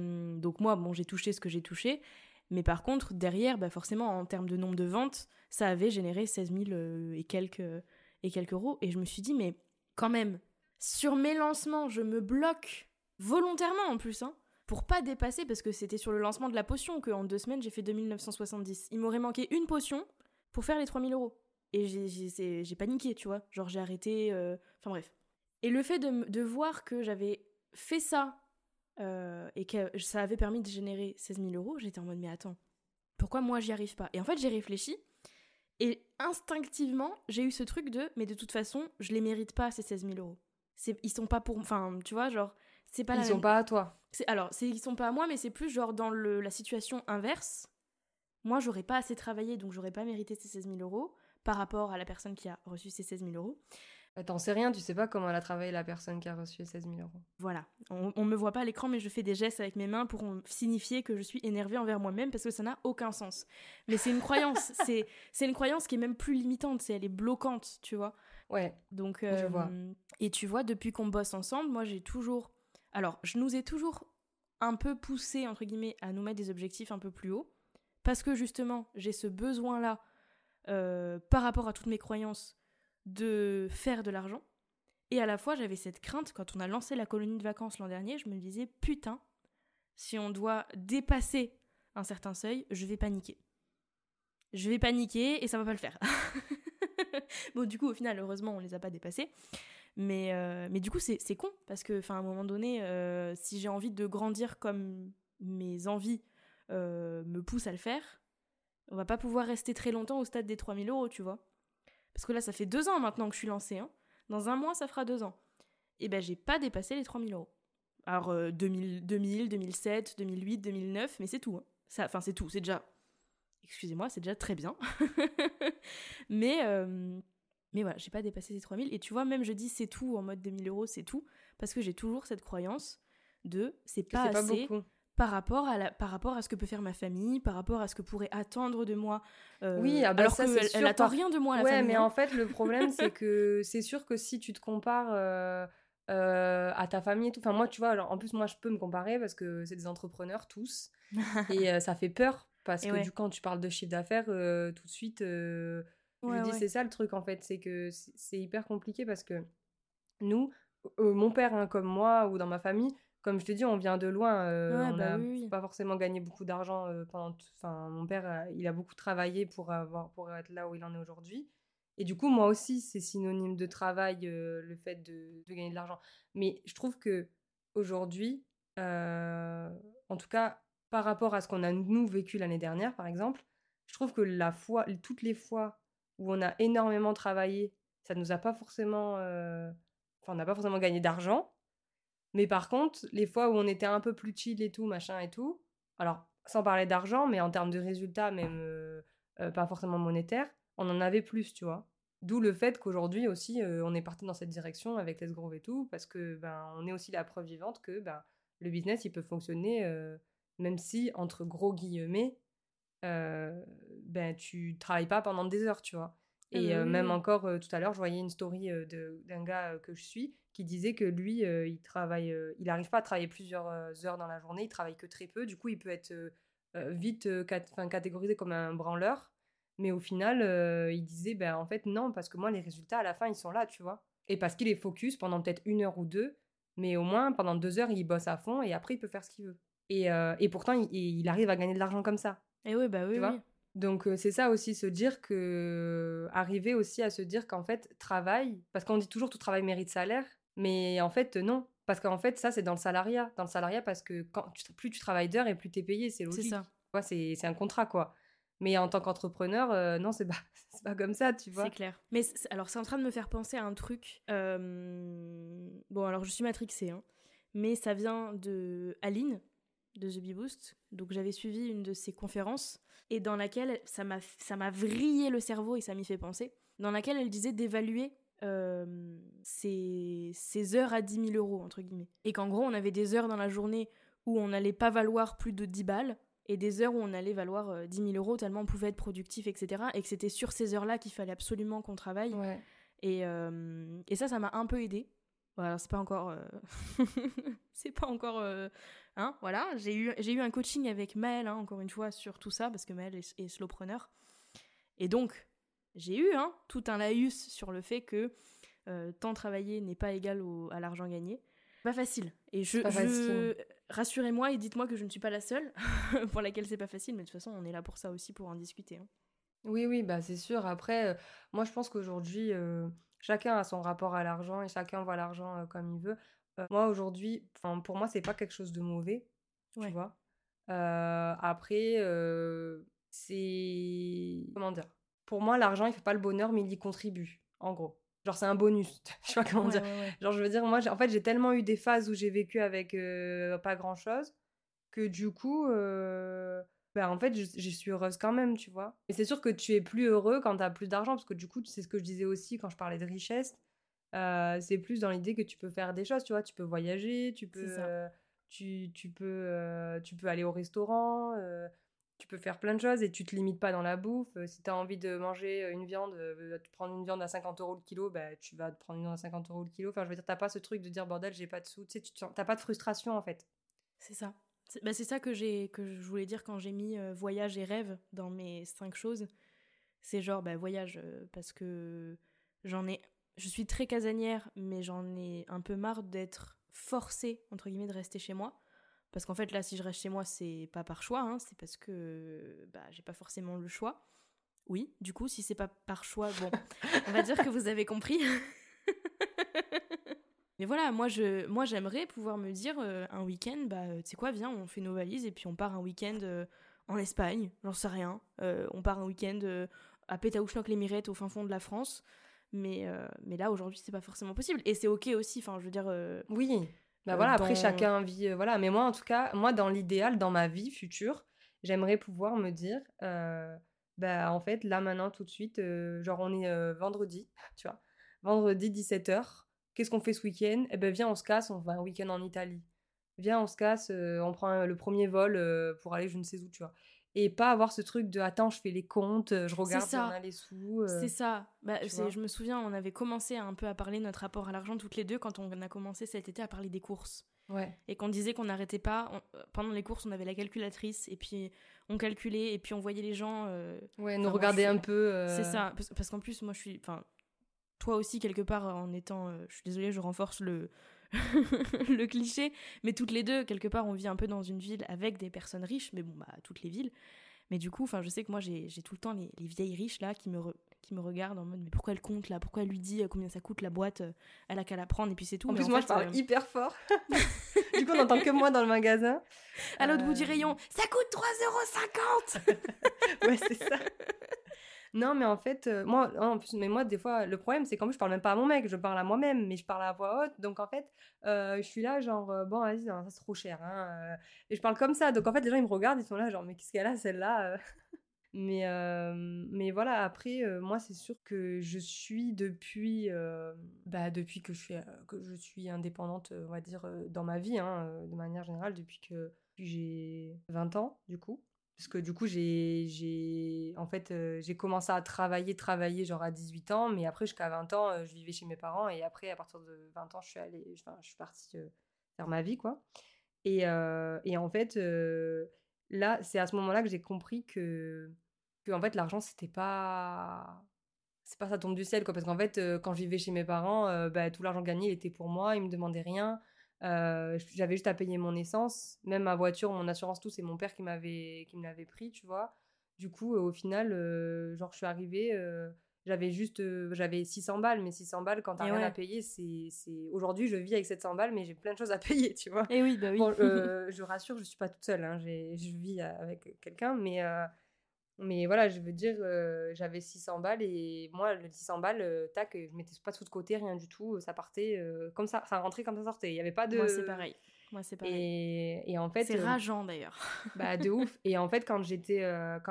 Donc moi, bon, j'ai touché ce que j'ai touché, mais par contre, derrière, bah forcément, en termes de nombre de ventes, ça avait généré 16 000 et quelques euros, et je me suis dit, mais quand même, sur mes lancements, je me bloque volontairement en plus, hein, pour pas dépasser, parce que c'était sur le lancement de la potion qu'en 2 semaines, j'ai fait 2970. Il m'aurait manqué une potion pour faire les 3000 euros, et j'ai paniqué, tu vois, genre j'ai arrêté, enfin bref. Et le fait de voir que j'avais fait ça et que ça avait permis de générer 16 000 euros, j'étais en mode « mais attends, pourquoi moi j'y arrive pas ?» Et en fait, j'ai réfléchi et instinctivement, j'ai eu ce truc de « mais de toute façon, je les mérite pas ces 16 000 euros. Ils sont pas pour... » Enfin, tu vois, genre, c'est pas la même... Ils sont pas à toi. Ils sont pas à moi, mais c'est plus genre dans la situation inverse. Moi, j'aurais pas assez travaillé, donc j'aurais pas mérité ces 16 000 euros par rapport à la personne qui a reçu ces 16 000 euros. T'en sais rien, tu sais pas comment elle a travaillé la personne qui a reçu 16 000 euros. Voilà, on me voit pas à l'écran mais je fais des gestes avec mes mains pour signifier que je suis énervée envers moi-même parce que ça n'a aucun sens. Mais c'est une croyance, c'est une croyance qui est même plus limitante, elle est bloquante, tu vois. Ouais, donc, je vois. Et tu vois, depuis qu'on bosse ensemble, moi j'ai toujours... Alors, je nous ai toujours un peu poussé, entre guillemets, à nous mettre des objectifs un peu plus haut parce que justement, j'ai ce besoin-là par rapport à toutes mes croyances de faire de l'argent, et à la fois j'avais cette crainte. Quand on a lancé la colonie de vacances l'an dernier, je me disais putain, si on doit dépasser un certain seuil, je vais paniquer et ça va pas le faire. Bon, du coup au final heureusement on les a pas dépassés, mais du coup c'est con parce que à un moment donné si j'ai envie de grandir comme mes envies me poussent à le faire, on va pas pouvoir rester très longtemps au stade des 3000 euros tu vois. Parce que là, ça fait 2 ans maintenant que je suis lancée. Hein. Dans un mois, ça fera 2 ans. Et ben, j'ai pas dépassé les 3000 euros. Alors, 2000, 2007, 2008, 2009, mais c'est tout. Hein. Ça, enfin, c'est tout. C'est déjà... Excusez-moi, c'est déjà très bien. Mais voilà, j'ai pas dépassé ces 3000. Et tu vois, même je dis c'est tout en mode 2000 euros, c'est tout. Parce que j'ai toujours cette croyance de c'est pas assez... Beaucoup. Par rapport à ce que peut faire ma famille, par rapport à ce que pourrait attendre de moi. Oui, ah bah alors qu'elle n'attend rien de moi, la famille. Ouais, mais en fait, le problème, c'est que c'est sûr que si tu te compares à ta famille et tout... Enfin, moi, tu vois, alors, en plus, moi, je peux me comparer parce que c'est des entrepreneurs, tous. Et ça fait peur parce que quand tu parles de chiffre d'affaires, tout de suite, je dis c'est ça le truc, en fait. C'est que c'est hyper compliqué parce que nous, mon père, hein, comme moi, ou dans ma famille... Comme je te dis, on vient de loin, on n'a pas forcément gagné beaucoup d'argent. Mon père, il a beaucoup travaillé pour être là où il en est aujourd'hui. Et du coup, moi aussi, c'est synonyme de travail, le fait de gagner de l'argent. Mais je trouve qu'aujourd'hui, en tout cas, par rapport à ce qu'on a, nous, vécu l'année dernière, par exemple, je trouve que toutes les fois où on a énormément travaillé, ça nous a pas forcément... on n'a pas forcément gagné d'argent. Mais par contre, les fois où on était un peu plus chill et tout, machin et tout, alors sans parler d'argent, mais en termes de résultats, même pas forcément monétaires, on en avait plus, tu vois. D'où le fait qu'aujourd'hui aussi, on est parti dans cette direction avec Let's Groove et tout, parce que on est aussi la preuve vivante que le business, il peut fonctionner, même si, entre gros guillemets, tu travailles pas pendant des heures, tu vois. Et même encore, tout à l'heure, je voyais une story d'un gars que je suis qui disait que lui, il n'arrive pas à travailler plusieurs heures dans la journée, il travaille que très peu. Du coup, il peut être vite catégorisé comme un branleur. Mais au final, il disait, en fait, non, parce que moi, les résultats, à la fin, ils sont là, tu vois. Et parce qu'il est focus pendant peut-être 1 heure ou 2, Mais au moins, pendant 2 heures, il bosse à fond et après, il peut faire ce qu'il veut. Et pourtant, il arrive à gagner de l'argent comme ça. Et oui, bah oui. Tu vois ? Donc, c'est ça aussi, se dire que... Arriver aussi à se dire qu'en fait, travail... Parce qu'on dit toujours tout travail mérite salaire, mais en fait, non. Parce qu'en fait, ça, c'est dans le salariat. Dans le salariat, parce que plus tu travailles d'heures et plus t'es payé, c'est logique. C'est ça. Ouais, c'est un contrat, quoi. Mais en tant qu'entrepreneur, non, c'est pas comme ça, tu vois. C'est clair. Mais alors, c'est en train de me faire penser à un truc. Bon, alors, je suis matrixée, hein. Mais ça vient de Aline, de The BBoost. Donc, j'avais suivi une de ses conférences et dans laquelle ça m'a vrillé le cerveau et ça m'y fait penser. Dans laquelle elle disait d'évaluer ses heures à 10 000 euros, entre guillemets. Et qu'en gros, on avait des heures dans la journée où on n'allait pas valoir plus de 10 balles. Et des heures où on allait valoir 10 000 euros tellement on pouvait être productif, etc. Et que c'était sur ces heures-là qu'il fallait absolument qu'on travaille. Ouais. Et ça m'a un peu aidée. Voilà, c'est pas encore... Hein, voilà, j'ai eu un coaching avec Maëlle, hein, encore une fois, sur tout ça, parce que Maëlle est slowpreneur. Et donc, j'ai eu tout un laïus sur le fait que temps travaillé n'est pas égal à l'argent gagné. Pas facile. Et je... Rassurez-moi et dites-moi que je ne suis pas la seule pour laquelle c'est pas facile, mais de toute façon, on est là pour ça aussi, pour en discuter. Hein. Oui, bah c'est sûr. Après, moi, je pense qu'aujourd'hui, chacun a son rapport à l'argent et chacun voit l'argent comme il veut. Moi, aujourd'hui, pour moi, c'est pas quelque chose de mauvais, ouais. Tu vois. Après, c'est... Comment dire ? Pour moi, l'argent, il fait pas le bonheur, mais il y contribue, en gros. Genre, c'est un bonus, je sais pas comment dire. Ouais. Genre, je veux dire, moi, en fait, j'ai tellement eu des phases où j'ai vécu avec pas grand-chose que du coup, en fait, je suis heureuse quand même, tu vois. Et c'est sûr que tu es plus heureux quand t'as plus d'argent, parce que du coup, c'est ce que je disais aussi quand je parlais de richesse, c'est plus dans l'idée que tu peux faire des choses, tu vois. Tu peux voyager, tu peux aller au restaurant... Tu peux faire plein de choses et tu te limites pas dans la bouffe. Si tu as envie de manger une viande, tu prends une viande à 50 euros le kilo, bah, tu vas te prendre une viande à 50 euros le kilo. Enfin, je veux dire, t'as pas ce truc de dire bordel, j'ai pas de sous. Tu sais, t'as pas de frustration en fait. C'est ça. C'est ça que je voulais dire quand j'ai mis voyage et rêve dans mes 5 choses. C'est genre voyage parce que je suis très casanière, mais j'en ai un peu marre d'être forcée, entre guillemets, de rester chez moi. Parce qu'en fait, là, si je reste chez moi, c'est pas par choix, hein, c'est parce que j'ai pas forcément le choix. Oui, du coup, si c'est pas par choix, bon, on va dire que vous avez compris. Mais voilà, moi, j'aimerais pouvoir me dire un week-end, tu sais quoi, viens, on fait nos valises et puis on part un week-end en Espagne, j'en sais rien. On part un week-end à Pétaouchnok-les-Mirettes, au fin fond de la France. Mais là, aujourd'hui, c'est pas forcément possible. Et c'est OK aussi, enfin, je veux dire... Oui. Après chacun vit, mais moi en tout cas, moi dans l'idéal, dans ma vie future, j'aimerais pouvoir me dire, en fait là maintenant tout de suite, genre on est vendredi, tu vois, vendredi 17h, qu'est-ce qu'on fait ce week-end ? Eh ben viens on se casse, on va un week-end en Italie, viens on se casse, on prend le premier vol pour aller je ne sais où, tu vois. Et pas avoir ce truc de attends je fais les comptes, je regarde si on a les sous c'est ça, je me souviens on avait commencé un peu à parler de notre rapport à l'argent toutes les deux quand on a commencé cet été à parler des courses, ouais. Et qu'on disait qu'on n'arrêtait pas, pendant les courses on avait la calculatrice et puis on calculait et puis on voyait les gens nous regarder un peu c'est ça, parce qu'en plus moi je suis, enfin toi aussi quelque part en étant je suis désolée je renforce le le cliché, mais toutes les deux quelque part on vit un peu dans une ville avec des personnes riches, mais bon toutes les villes, mais du coup je sais que moi j'ai tout le temps les vieilles riches là qui me regardent en mode mais pourquoi elle compte là, pourquoi elle lui dit combien ça coûte la boîte, elle a qu'à la prendre et puis c'est tout. En mais plus en moi fait, je parle hyper fort du coup on n'entend que moi dans le magasin à l'autre bout du rayon, ça coûte 3,50 €. Ouais c'est ça. Non, mais en fait, moi, des fois, le problème, c'est qu'en plus, je parle même pas à mon mec, je parle à moi-même, mais je parle à voix haute. Donc, en fait, je suis là, genre, bon, vas-y, non, ça, c'est trop cher. Hein, et je parle comme ça. Donc, en fait, les gens, ils me regardent, ils sont là, genre, mais qu'est-ce qu'elle a, celle-là ? Mais voilà, après, moi, c'est sûr que je suis depuis que je suis indépendante, on va dire, dans ma vie, hein, de manière générale, depuis que j'ai 20 ans, du coup. Parce que du coup, j'ai commencé à travailler genre à 18 ans, mais après jusqu'à 20 ans, je vivais chez mes parents et après à partir de 20 ans, je suis partie faire ma vie quoi. Et en fait, là, c'est à ce moment-là que j'ai compris que en fait l'argent c'est pas ça tombe du ciel quoi, parce qu'en fait quand je vivais chez mes parents, tout l'argent gagné il était pour moi, ils me demandaient rien. J'avais juste à payer mon essence, même ma voiture, mon assurance, tout, c'est mon père qui me l'avait pris, tu vois. Du coup, au final, genre, je suis arrivée, j'avais 600 balles, mais 600 balles, quand t'as rien à payer, c'est... Aujourd'hui, je vis avec 700 balles, mais j'ai plein de choses à payer, tu vois. Et oui, bah oui. Bon, je rassure, je suis pas toute seule, hein, je vis avec quelqu'un, mais voilà, je veux dire, j'avais 600 balles, et moi, le 600 balles, tac, je mettais pas tout de côté, rien du tout, ça partait comme ça, ça rentrait comme ça sortait, il y avait pas de... Moi, c'est pareil. Moi, c'est pareil. Et en fait, c'est rageant, d'ailleurs. Bah, de ouf. Et en fait, quand je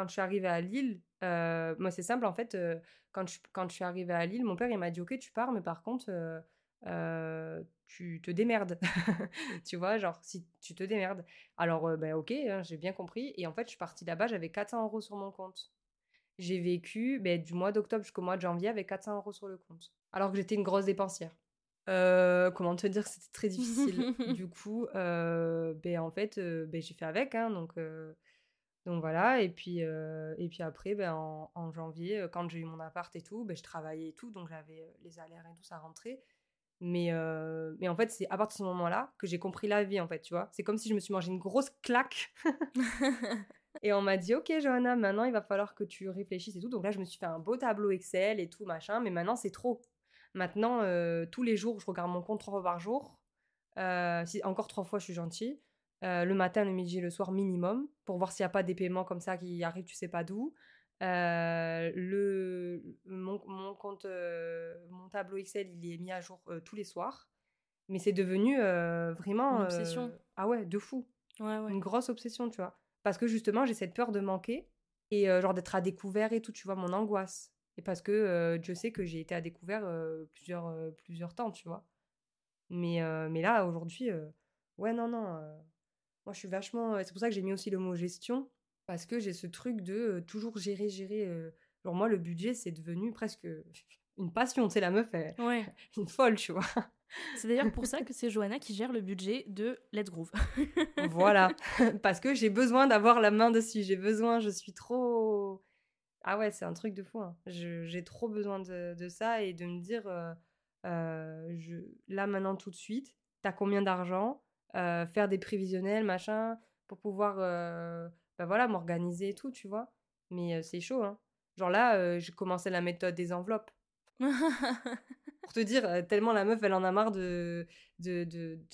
suis arrivée à Lille, moi, c'est simple, en fait, quand je suis arrivée à Lille, mon père, il m'a dit, OK, tu pars, mais par contre, tu te démerdes. Tu vois, genre, si tu te démerdes. Alors, bah, OK, hein, j'ai bien compris. Et en fait, je suis partie là-bas, j'avais 400 € sur mon compte. J'ai vécu du mois d'octobre jusqu'au mois de janvier avec 400 € sur le compte. Alors que j'étais une grosse dépensière. Comment te dire, c'était très difficile. Du coup, en fait, j'ai fait avec, hein, donc voilà. Et puis après, en janvier, quand j'ai eu mon appart et tout, je travaillais et tout, donc j'avais les salaires et tout, ça rentrait. Mais en fait, c'est à partir de ce moment-là que j'ai compris la vie, en fait, tu vois. C'est comme si je me suis mangé une grosse claque. Et on m'a dit, OK, Johanna, maintenant, il va falloir que tu réfléchisses et tout. Donc là, je me suis fait un beau tableau Excel et tout, machin, mais maintenant, c'est trop. Maintenant, tous les jours, je regarde mon compte 3 fois par jour. Encore 3 fois, je suis gentille. Le matin, le midi, le soir, minimum, pour voir s'il n'y a pas des paiements comme ça qui arrivent, tu sais pas d'où. Mon compte, mon tableau Excel, il est mis à jour tous les soirs. Mais c'est devenu vraiment... Une obsession. Ah ouais, de fou. Ouais, ouais. Une grosse obsession, tu vois. Parce que justement, j'ai cette peur de manquer et genre d'être à découvert et tout, tu vois, mon angoisse. Et parce que Dieu sait que j'ai été à découvert plusieurs temps, tu vois. Mais là, aujourd'hui, ouais, non. Moi, je suis vachement... C'est pour ça que j'ai mis aussi le mot gestion, parce que j'ai ce truc de toujours gérer. Genre, moi, le budget, c'est devenu presque une passion. Tu sais, la meuf, elle, ouais. Une folle, tu vois. C'est d'ailleurs pour ça que c'est Johanna qui gère le budget de Let's Groove. Voilà, parce que j'ai besoin d'avoir la main dessus. Je suis trop... Ah ouais, c'est un truc de fou, hein. J'ai trop besoin de ça et de me dire, là maintenant tout de suite, t'as combien d'argent, faire des prévisionnels, machin, pour pouvoir m'organiser et tout, tu vois. Mais c'est chaud, hein. Genre là, j'ai commencé la méthode des enveloppes. Pour te dire, tellement la meuf, elle en a marre En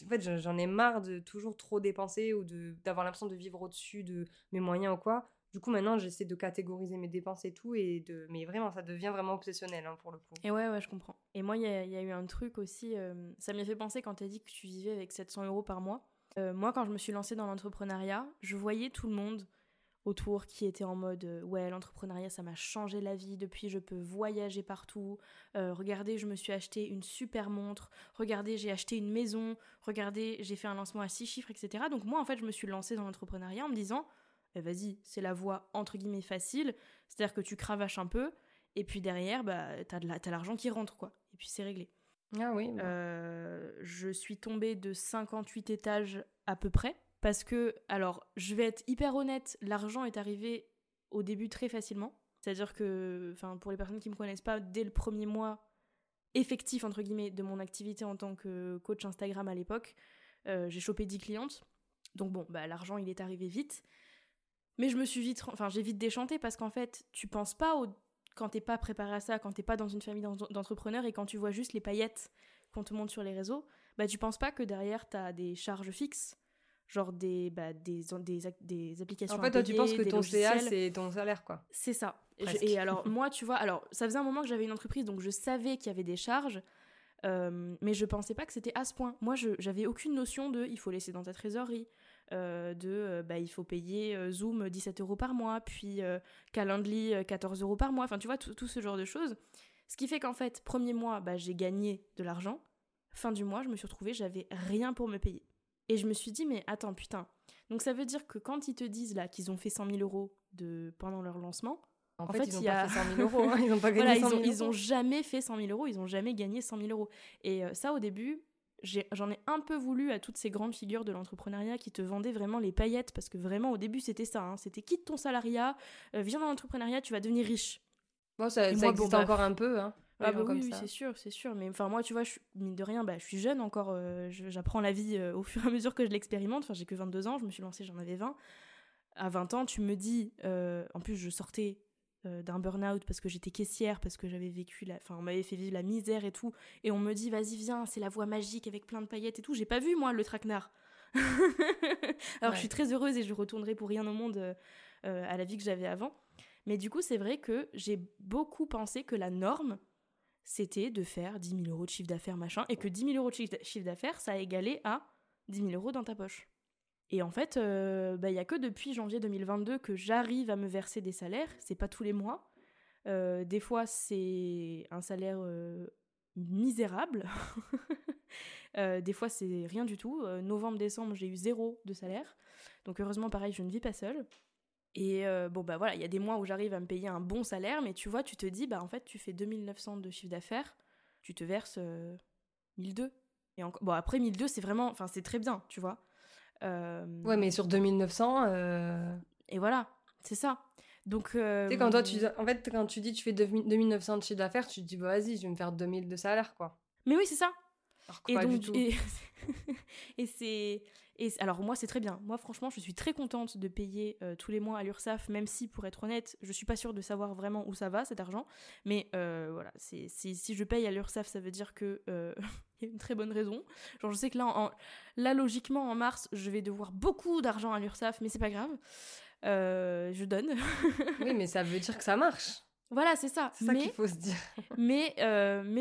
fait, j'en ai marre de toujours trop dépenser ou d'avoir l'impression de vivre au-dessus de mes moyens ou quoi. Du coup, maintenant, j'essaie de catégoriser mes dépenses et tout, mais vraiment, ça devient vraiment obsessionnel, hein, pour le coup. Et ouais, je comprends. Et moi, il y a eu un truc aussi, ça m'y a fait penser quand t'as dit que tu vivais avec 700 € par mois. Moi, quand je me suis lancée dans l'entrepreneuriat, je voyais tout le monde autour qui était en mode ouais, l'entrepreneuriat, ça m'a changé la vie, depuis je peux voyager partout, regardez, je me suis acheté une super montre, regardez, j'ai acheté une maison, regardez, j'ai fait un lancement à 6 chiffres, etc. Donc moi, en fait, je me suis lancée dans l'entrepreneuriat en me disant... vas-y, c'est la voie entre guillemets facile, c'est-à-dire que tu cravaches un peu et puis derrière, t'as l'argent qui rentre, quoi, et puis c'est réglé. Ah oui. Bah. Je suis tombée de 58 étages à peu près, parce que, alors, je vais être hyper honnête, l'argent est arrivé au début très facilement, c'est-à-dire que, pour les personnes qui me connaissent pas, dès le premier mois effectif, entre guillemets, de mon activité en tant que coach Instagram à l'époque, j'ai chopé 10 clientes, donc l'argent, il est arrivé vite. Mais je me suis vite... j'ai vite déchanté parce qu'en fait, tu penses pas quand t'es pas préparé à ça, quand t'es pas dans une famille d'entrepreneurs et quand tu vois juste les paillettes qu'on te montre sur les réseaux, tu penses pas que derrière, t'as des charges fixes, genre des applications à payer, des logiciels. En fait, toi, tu penses que ton CA, c'est ton salaire, quoi. C'est ça. Et alors, moi, tu vois... Alors, ça faisait un moment que j'avais une entreprise, donc je savais qu'il y avait des charges, mais je pensais pas que c'était à ce point. Moi, j'avais aucune notion de « il faut laisser dans ta trésorerie ». Il faut payer Zoom 17 € par mois, puis Calendly 14 € par mois, enfin tu vois tout ce genre de choses, ce qui fait qu'en fait premier mois j'ai gagné de l'argent, fin du mois je me suis retrouvée, j'avais rien pour me payer et je me suis dit mais attends putain, donc ça veut dire que quand ils te disent là qu'ils ont fait 100 000 euros pendant leur lancement, en fait ils n'ont pas fait 100 000 euros, hein, ils n'ont pas gagné 100 000 euros. Ils n'ont jamais fait 100 000 euros, ils n'ont jamais gagné 100 000 euros et ça au début j'en ai un peu voulu à toutes ces grandes figures de l'entrepreneuriat qui te vendaient vraiment les paillettes, parce que vraiment au début c'était ça, hein, c'était quitte ton salariat, viens dans l'entrepreneuriat, tu vas devenir riche. Bon, ça existe encore un peu, hein. Ah bah oui, c'est sûr, c'est sûr. Mais enfin moi, tu vois, mine de rien, je suis jeune encore, j'apprends la vie au fur et à mesure que je l'expérimente. Enfin, j'ai que 22 ans, je me suis lancée, j'en avais 20. À 20 ans, tu me dis... en plus, je sortais d'un burn-out parce que j'étais caissière, parce que j'avais vécu... on m'avait fait vivre la misère et tout. Et on me dit, vas-y, viens, c'est la voie magique avec plein de paillettes et tout. J'ai pas vu, moi, le traquenard. Alors, ouais. Je suis très heureuse et je retournerai pour rien au monde à la vie que j'avais avant. Mais du coup, c'est vrai que j'ai beaucoup pensé que la norme, c'était de faire 10 000 euros de chiffre d'affaires, machin, et que 10 000 euros de chiffre d'affaires, ça égalait à 10 000 euros dans ta poche. Et en fait, y a que depuis janvier 2022 que j'arrive à me verser des salaires. C'est pas tous les mois. Des fois, c'est un salaire misérable. Des fois, c'est rien du tout. Novembre, décembre, j'ai eu 0 de salaire. Donc heureusement, pareil, je ne vis pas seule. Et voilà, il y a des mois où j'arrive à me payer un bon salaire, mais tu vois, tu te dis, en fait, tu fais 2 900 de chiffre d'affaires, tu te verses 1 200. Et après, 1 200, c'est vraiment... Enfin, c'est très bien, tu vois. Ouais, mais sur 2 900... Et voilà, c'est ça. Donc... Tu sais, quand toi, en fait, quand tu dis tu fais 2 900 de chiffre d'affaires, tu te dis, vas-y, je vais me faire 2 000 de salaire, quoi. Mais oui, c'est ça. Alors que et pas donc, du tout. Alors moi, c'est très bien. Moi, franchement, je suis très contente de payer tous les mois à l'URSSAF, même si, pour être honnête, je suis pas sûre de savoir vraiment où ça va, cet argent. Mais voilà, si je paye à l'URSSAF, ça veut dire que il y a une très bonne raison. Genre, je sais que là, logiquement, en mars, je vais devoir beaucoup d'argent à l'URSSAF, mais c'est pas grave. Je donne. Oui, mais ça veut dire que ça marche. Voilà, c'est ça. C'est ça qu'il faut se dire. Mais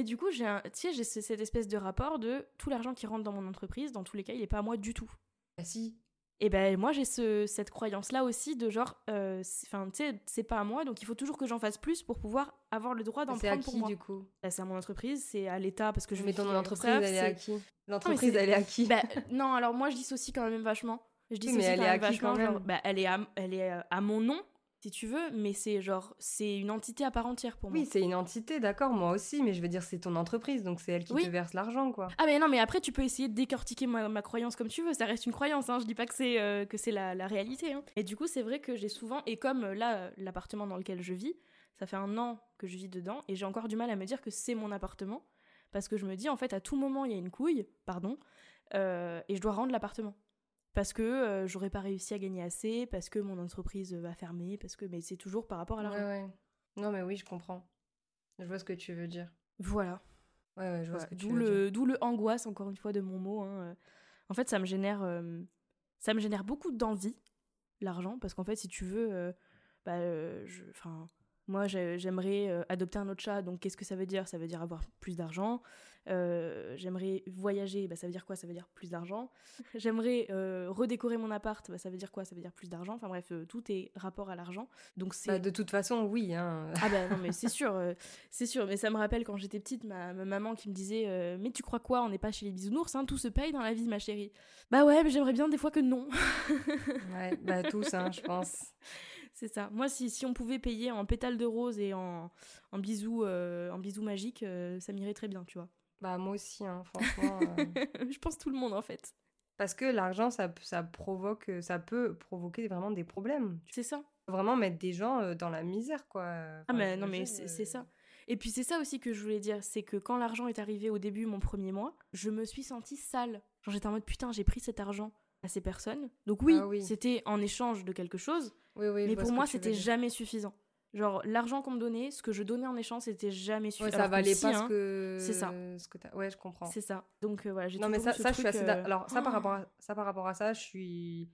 du coup, j'ai cette espèce de rapport de tout l'argent qui rentre dans mon entreprise, dans tous les cas, il n'est pas à moi du tout. Ah si. Et moi, j'ai cette croyance-là aussi de genre, c'est pas à moi, donc il faut toujours que j'en fasse plus pour pouvoir avoir le droit d'en prendre pour moi. C'est à qui, du coup ? Bah, c'est à mon entreprise, c'est à l'État, parce que je... Mais ton entreprise, elle est à qui ? L'entreprise, elle est à qui ? Non, alors moi, je dissocie quand même vachement. Je dissocie quand même vachement. Elle est à mon nom. Si tu veux, mais c'est une entité à part entière pour moi. Oui, c'est une entité, d'accord, moi aussi, mais je veux dire, c'est ton entreprise, donc c'est elle qui te verse l'argent, quoi. Ah mais non, mais après, tu peux essayer de décortiquer ma croyance comme tu veux, ça reste une croyance, hein, je dis pas que c'est la réalité. Hein. Et du coup, c'est vrai que j'ai souvent, et comme là, l'appartement dans lequel je vis, ça fait 1 an que je vis dedans, et j'ai encore du mal à me dire que c'est mon appartement, parce que je me dis, en fait, à tout moment, il y a une couille, et je dois rendre l'appartement. Parce que j'aurais pas réussi à gagner assez, parce que mon entreprise va fermer, mais c'est toujours par rapport à l'argent. Ouais. Non mais oui, je comprends. Je vois ce que tu veux dire. Voilà. Ouais, je vois ce que tu veux dire. D'où le angoisse, encore une fois, de mon mot. Hein. En fait, ça me génère beaucoup d'envie, l'argent, parce qu'en fait, si tu veux, moi, j'aimerais adopter un autre chat, donc qu'est-ce que ça veut dire ? Ça veut dire avoir plus d'argent. J'aimerais voyager, ça veut dire quoi ? Ça veut dire plus d'argent. J'aimerais redécorer mon appart, ça veut dire quoi ? Ça veut dire plus d'argent. Enfin bref, tout est rapport à l'argent. Donc c'est... de toute façon, oui. Hein. Ah non, mais c'est sûr. C'est sûr, mais ça me rappelle quand j'étais petite, ma maman qui me disait « Mais tu crois quoi ? On n'est pas chez les bisounours, hein, tout se paye dans la vie, ma chérie. » Bah ouais, mais j'aimerais bien des fois que non. Ouais, tous, hein, je pense. C'est ça. Moi, si on pouvait payer en pétales de rose et en bisous magiques, ça m'irait très bien, tu vois. Bah moi aussi, hein, franchement. Je pense tout le monde, en fait. Parce que l'argent, ça peut provoquer vraiment des problèmes. C'est ça. Vraiment mettre des gens dans la misère, quoi. Enfin, c'est ça. Et puis c'est ça aussi que je voulais dire, c'est que quand l'argent est arrivé au début, mon premier mois, je me suis sentie sale. Genre j'étais en mode, putain, j'ai pris cet argent à ces personnes. Donc oui, c'était en échange de quelque chose, mais pour moi, c'était jamais suffisant. Genre, l'argent qu'on me donnait, ce que je donnais en échange, c'était jamais suffisant. Ouais, ça valait pas ce que... C'est ça. Ouais, je comprends. C'est ça. Donc voilà, j'ai toujours eu ce truc... Je suis assez... Alors par rapport à ça, je suis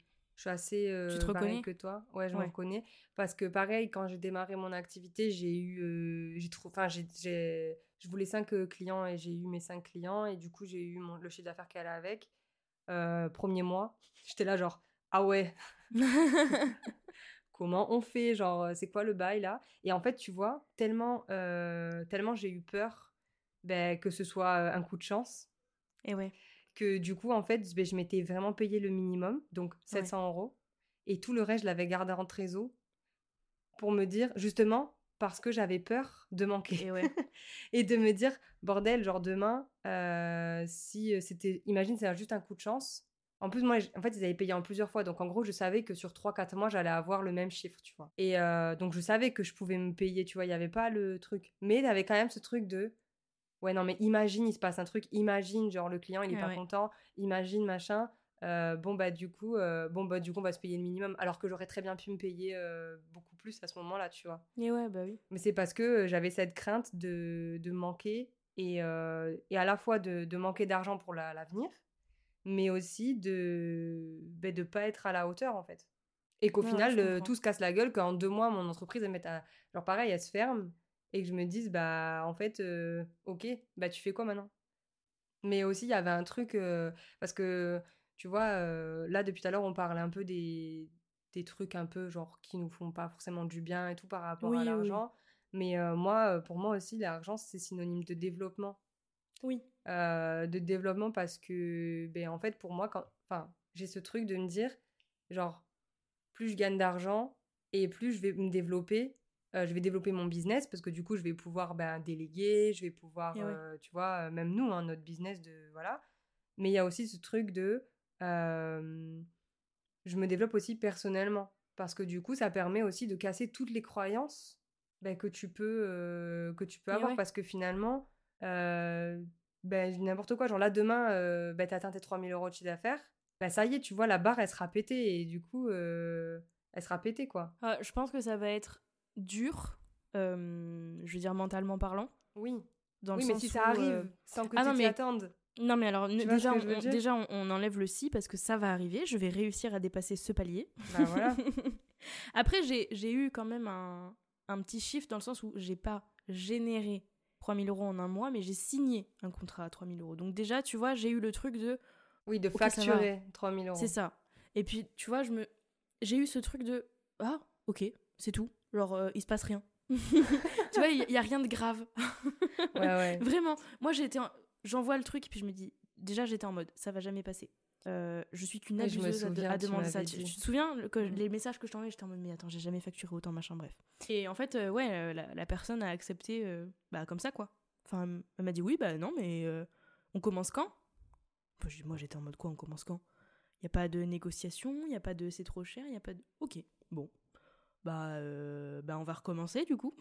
assez pareil que toi. Ouais, je me reconnais. Parce que pareil, quand j'ai démarré mon activité, je voulais 5 clients et j'ai eu mes 5 clients. Et du coup, j'ai eu le chiffre d'affaires qui allait avec. Premier mois, j'étais là genre, ah ouais, comment on fait, genre c'est quoi le bail là? Et en fait tu vois, tellement j'ai eu peur que ce soit un coup de chance, et que du coup en fait je m'étais vraiment payé le minimum, donc 700 euros, et tout le reste je l'avais gardé en trésor pour me dire, justement parce que j'avais peur de manquer, et de me dire, bordel, genre demain, si c'était, imagine, c'est juste un coup de chance, En plus, moi, en fait, ils avaient payé en plusieurs fois. Donc, en gros, je savais que sur 3-4 mois, j'allais avoir le même chiffre, tu vois. Et donc, je savais que je pouvais me payer, tu vois. Il n'y avait pas le truc. Mais il y avait quand même ce truc de... Ouais, non, mais imagine, il se passe un truc. Imagine, genre, le client, il n'est pas content. Imagine, machin. Bon, bah, du coup, on va se payer le minimum. Alors que j'aurais très bien pu me payer beaucoup plus à ce moment-là, tu vois. Et ouais, bah oui. Mais c'est parce que j'avais cette crainte de manquer et à la fois de manquer d'argent pour l'avenir. Mais aussi de pas être à la hauteur, en fait. Et qu'au final, tout se casse la gueule, qu'en 2 mois, mon entreprise, elle mette à... Genre, pareil, elle se ferme, et que je me dise, bah, en fait, ok, bah, tu fais quoi maintenant ? Mais aussi, il y avait un truc... parce que, tu vois, là, depuis tout à l'heure, on parle un peu des trucs un peu, genre, qui nous font pas forcément du bien et tout par rapport à l'argent. Mais moi, pour moi aussi, l'argent, c'est synonyme de développement. Oui. De développement parce que en fait pour moi j'ai ce truc de me dire genre plus je gagne d'argent et plus je vais me développer, je vais développer mon business parce que du coup je vais pouvoir déléguer, je vais pouvoir tu vois, même nous notre business mais il y a aussi ce truc de je me développe aussi personnellement parce que du coup ça permet aussi de casser toutes les croyances que tu peux avoir parce que finalement n'importe quoi, genre là demain t'atteins tes 3 000 € de chiffre d'affaires, ça y est, tu vois, la barre elle sera pétée et du coup elle sera pétée quoi. Je pense que ça va être dur, je veux dire mentalement parlant. Oui, dans le sens mais si ça arrive sans que tu t'attendes. Non mais alors déjà on enlève le si parce que ça va arriver, je vais réussir à dépasser ce palier. Bah voilà. Après j'ai eu quand même un petit shift dans le sens où j'ai pas généré 3 000 € en un mois, mais j'ai signé un contrat à 3 000 €. Donc déjà, tu vois, j'ai eu le truc de... Oui, de facturer 3 000 €. C'est ça. Et puis, tu vois, j'ai eu ce truc de... Ah, ok, c'est tout. Genre, il se passe rien. Tu vois, il n'y a rien de grave. Ouais. Vraiment. Moi, j'envoie le truc et puis je me dis... Déjà, j'étais en mode, ça va jamais passer. Je suis qu'une abuseuse à demander ça. Tu te souviens les messages que je t'envoyais, j'étais en mode mais attends, j'ai jamais facturé autant, machin, bref. Et en fait, la personne a accepté comme ça quoi. Enfin, elle m'a dit oui, non, mais on commence quand ? Moi j'étais en mode quoi, on commence quand ? Il n'y a pas de négociation, il n'y a pas de c'est trop cher, il n'y a pas de. Ok, bon. On va recommencer du coup.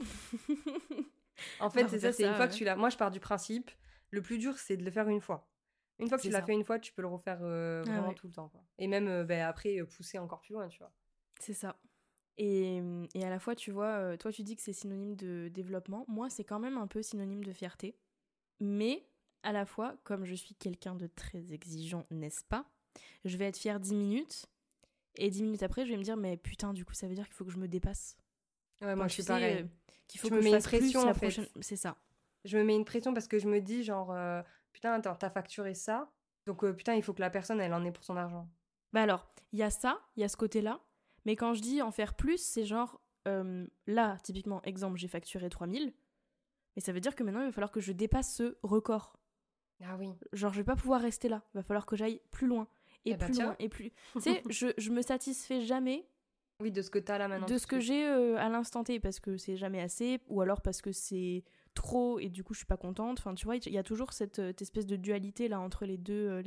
En fait, c'est ça, une fois que tu l'as. Moi je pars du principe, le plus dur c'est de le faire une fois. Une fois que tu l'as fait une fois, tu peux le refaire vraiment tout le temps. Quoi. Et même après, pousser encore plus loin, tu vois. C'est ça. Et à la fois, tu vois, toi tu dis que c'est synonyme de développement. Moi, c'est quand même un peu synonyme de fierté. Mais à la fois, comme je suis quelqu'un de très exigeant, n'est-ce pas ? Je vais être fière 10 minutes. Et 10 minutes après, je vais me dire, mais putain, du coup, ça veut dire qu'il faut que je me dépasse. Ouais, moi je suis pareil. Je me mets une pression, en fait. C'est ça. Je me mets une pression parce que je me dis, genre... Putain, t'as facturé ça, donc putain, il faut que la personne, elle en ait pour son argent. Bah alors, il y a ça, il y a ce côté-là, mais quand je dis en faire plus, c'est genre, là, typiquement, exemple, j'ai facturé 3 000, mais ça veut dire que maintenant, il va falloir que je dépasse ce record. Ah oui. Genre, je vais pas pouvoir rester là, il va falloir que j'aille plus loin, et plus loin. Tu sais, je me satisfais jamais... Oui, de ce que t'as là maintenant. De ce que j'ai à l'instant T, parce que c'est jamais assez, ou alors parce que c'est... trop et du coup je suis pas contente, enfin tu vois il y a toujours cette espèce de dualité là entre les deux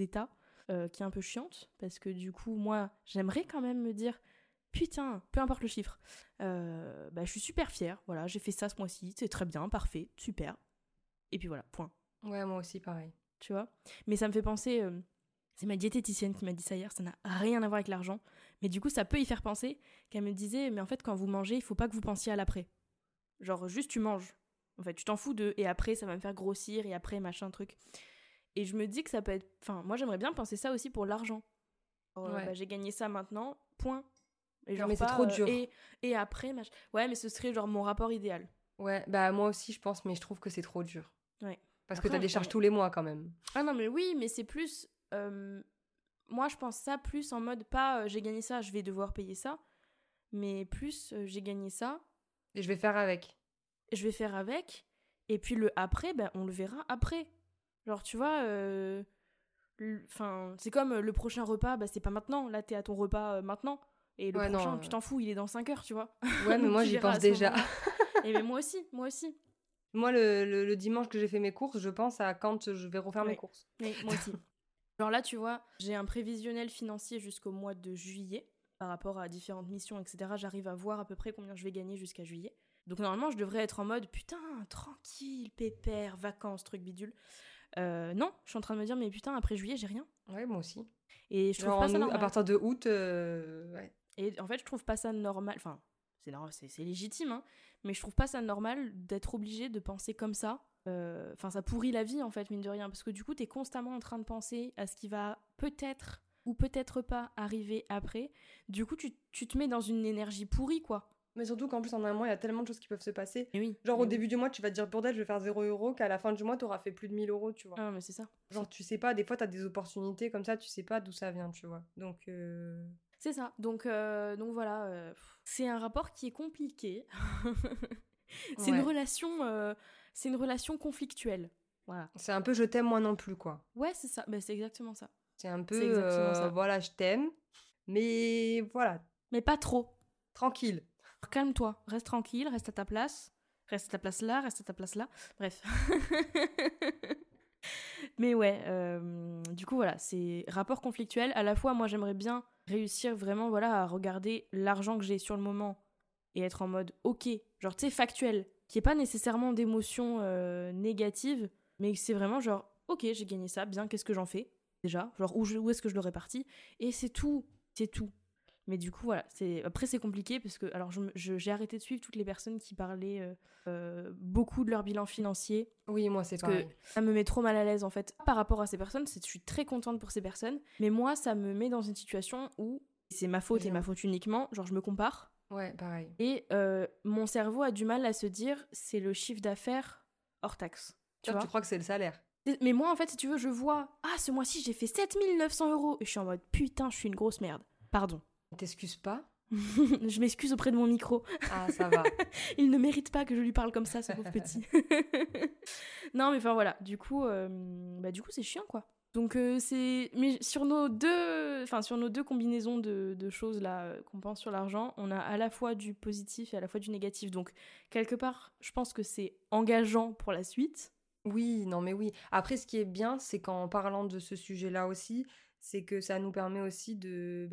états qui est un peu chiante parce que du coup moi j'aimerais quand même me dire putain peu importe le chiffre je suis super fière, voilà j'ai fait ça ce mois-ci, c'est très bien, parfait, super et puis voilà, point. Ouais moi aussi pareil tu vois, mais ça me fait penser c'est ma diététicienne qui m'a dit ça hier, ça n'a rien à voir avec l'argent mais du coup ça peut y faire penser qu'elle me disait mais en fait quand vous mangez il faut pas que vous pensiez à l'après, genre juste tu manges. En fait, tu t'en fous et après, ça va me faire grossir, et après, machin, truc. Et je me dis que ça peut être... Enfin, moi, j'aimerais bien penser ça aussi pour l'argent. J'ai gagné ça maintenant, point. Et genre non, mais pas, c'est trop dur. Et après, machin... Ouais, mais ce serait genre mon rapport idéal. Ouais, moi aussi, je pense, mais je trouve que c'est trop dur. Ouais. Parce que t'as des charges tous les mois, quand même. Ah non, mais oui, mais c'est plus... Moi, je pense ça plus en mode pas j'ai gagné ça, je vais devoir payer ça, mais plus j'ai gagné ça... Et je vais faire avec. Et puis le après, on le verra après. Genre, tu vois, c'est comme le prochain repas, c'est pas maintenant. Là, t'es à ton repas maintenant. Et le prochain, tu t'en fous, il est dans 5 heures, tu vois. Ouais, mais moi, j'y pense déjà. Et mais moi aussi. Moi, le dimanche que j'ai fait mes courses, je pense à quand je vais refaire mes courses. Oui, moi aussi. Genre là, tu vois, j'ai un prévisionnel financier jusqu'au mois de juillet par rapport à différentes missions, etc. J'arrive à voir à peu près combien je vais gagner jusqu'à juillet. Donc normalement, je devrais être en mode « Putain, tranquille, pépère, vacances, truc bidule. » Non, je suis en train de me dire « Mais putain, après juillet, j'ai rien. » Ouais, moi aussi. Et je trouve pas ça normal. À partir de août, ouais. Et en fait, je trouve pas ça normal. Enfin, c'est normal, c'est légitime, hein. Mais je trouve pas ça normal d'être obligé de penser comme ça. Enfin, ça pourrit la vie, en fait, mine de rien, parce que du coup, t'es constamment en train de penser à ce qui va peut-être ou peut-être pas arriver après. Du coup, tu te mets dans une énergie pourrie, quoi. Mais surtout qu'en plus, en un mois, il y a tellement de choses qui peuvent se passer. Oui, genre, au début du mois, tu vas te dire, bordel, je vais faire 0€, qu'à la fin du mois, t'auras fait plus de 1000€, tu vois. Ah, mais c'est ça. Genre, tu sais pas, des fois, t'as des opportunités comme ça, tu sais pas d'où ça vient, tu vois. Donc... C'est ça. Donc voilà. C'est un rapport qui est compliqué. C'est, ouais. C'est une relation conflictuelle. Voilà. C'est un peu je t'aime, moi non plus, quoi. Ouais, c'est ça. Bah, c'est exactement ça. C'est un peu, ça. Voilà, je t'aime, mais voilà. Mais pas trop. Tranquille. Calme-toi, reste tranquille, reste à ta place. Reste à ta place là, reste à ta place là. Bref. Mais ouais, du coup, voilà, c'est rapport conflictuel. À la fois, moi, j'aimerais bien réussir vraiment, voilà, à regarder l'argent que j'ai sur le moment et être en mode ok, genre, tu sais, factuel, qui est pas nécessairement d'émotions négatives, mais c'est vraiment genre ok, j'ai gagné ça, bien, qu'est-ce que j'en fais déjà, genre où est-ce que je le répartis, et c'est tout. Mais du coup, voilà, après c'est compliqué parce que alors j'ai arrêté de suivre toutes les personnes qui parlaient beaucoup de leur bilan financier. Oui, moi c'est pareil. Ça me met trop mal à l'aise, en fait. Par rapport à ces personnes, je suis très contente pour ces personnes, mais moi ça me met dans une situation où c'est ma faute et ma faute uniquement, genre je me compare. Ouais, pareil. Et mon cerveau a du mal à se dire c'est le chiffre d'affaires hors taxe. Tu crois que c'est le salaire. Mais moi en fait, si tu veux, je vois ce mois-ci j'ai fait 7 900€, et je suis en mode putain, je suis une grosse merde. Pardon. T'excuses pas? Je m'excuse auprès de mon micro. Ah, ça va. Il ne mérite pas que je lui parle comme ça, ce pauvre petit. Non, mais enfin voilà. Du coup, c'est chiant, quoi. Donc mais sur nos deux combinaisons de choses là qu'on pense sur l'argent, on a à la fois du positif et à la fois du négatif. Donc quelque part, je pense que c'est engageant pour la suite. Oui, non, mais oui. Après, ce qui est bien, c'est qu'en parlant de ce sujet-là aussi, c'est que ça nous permet aussi de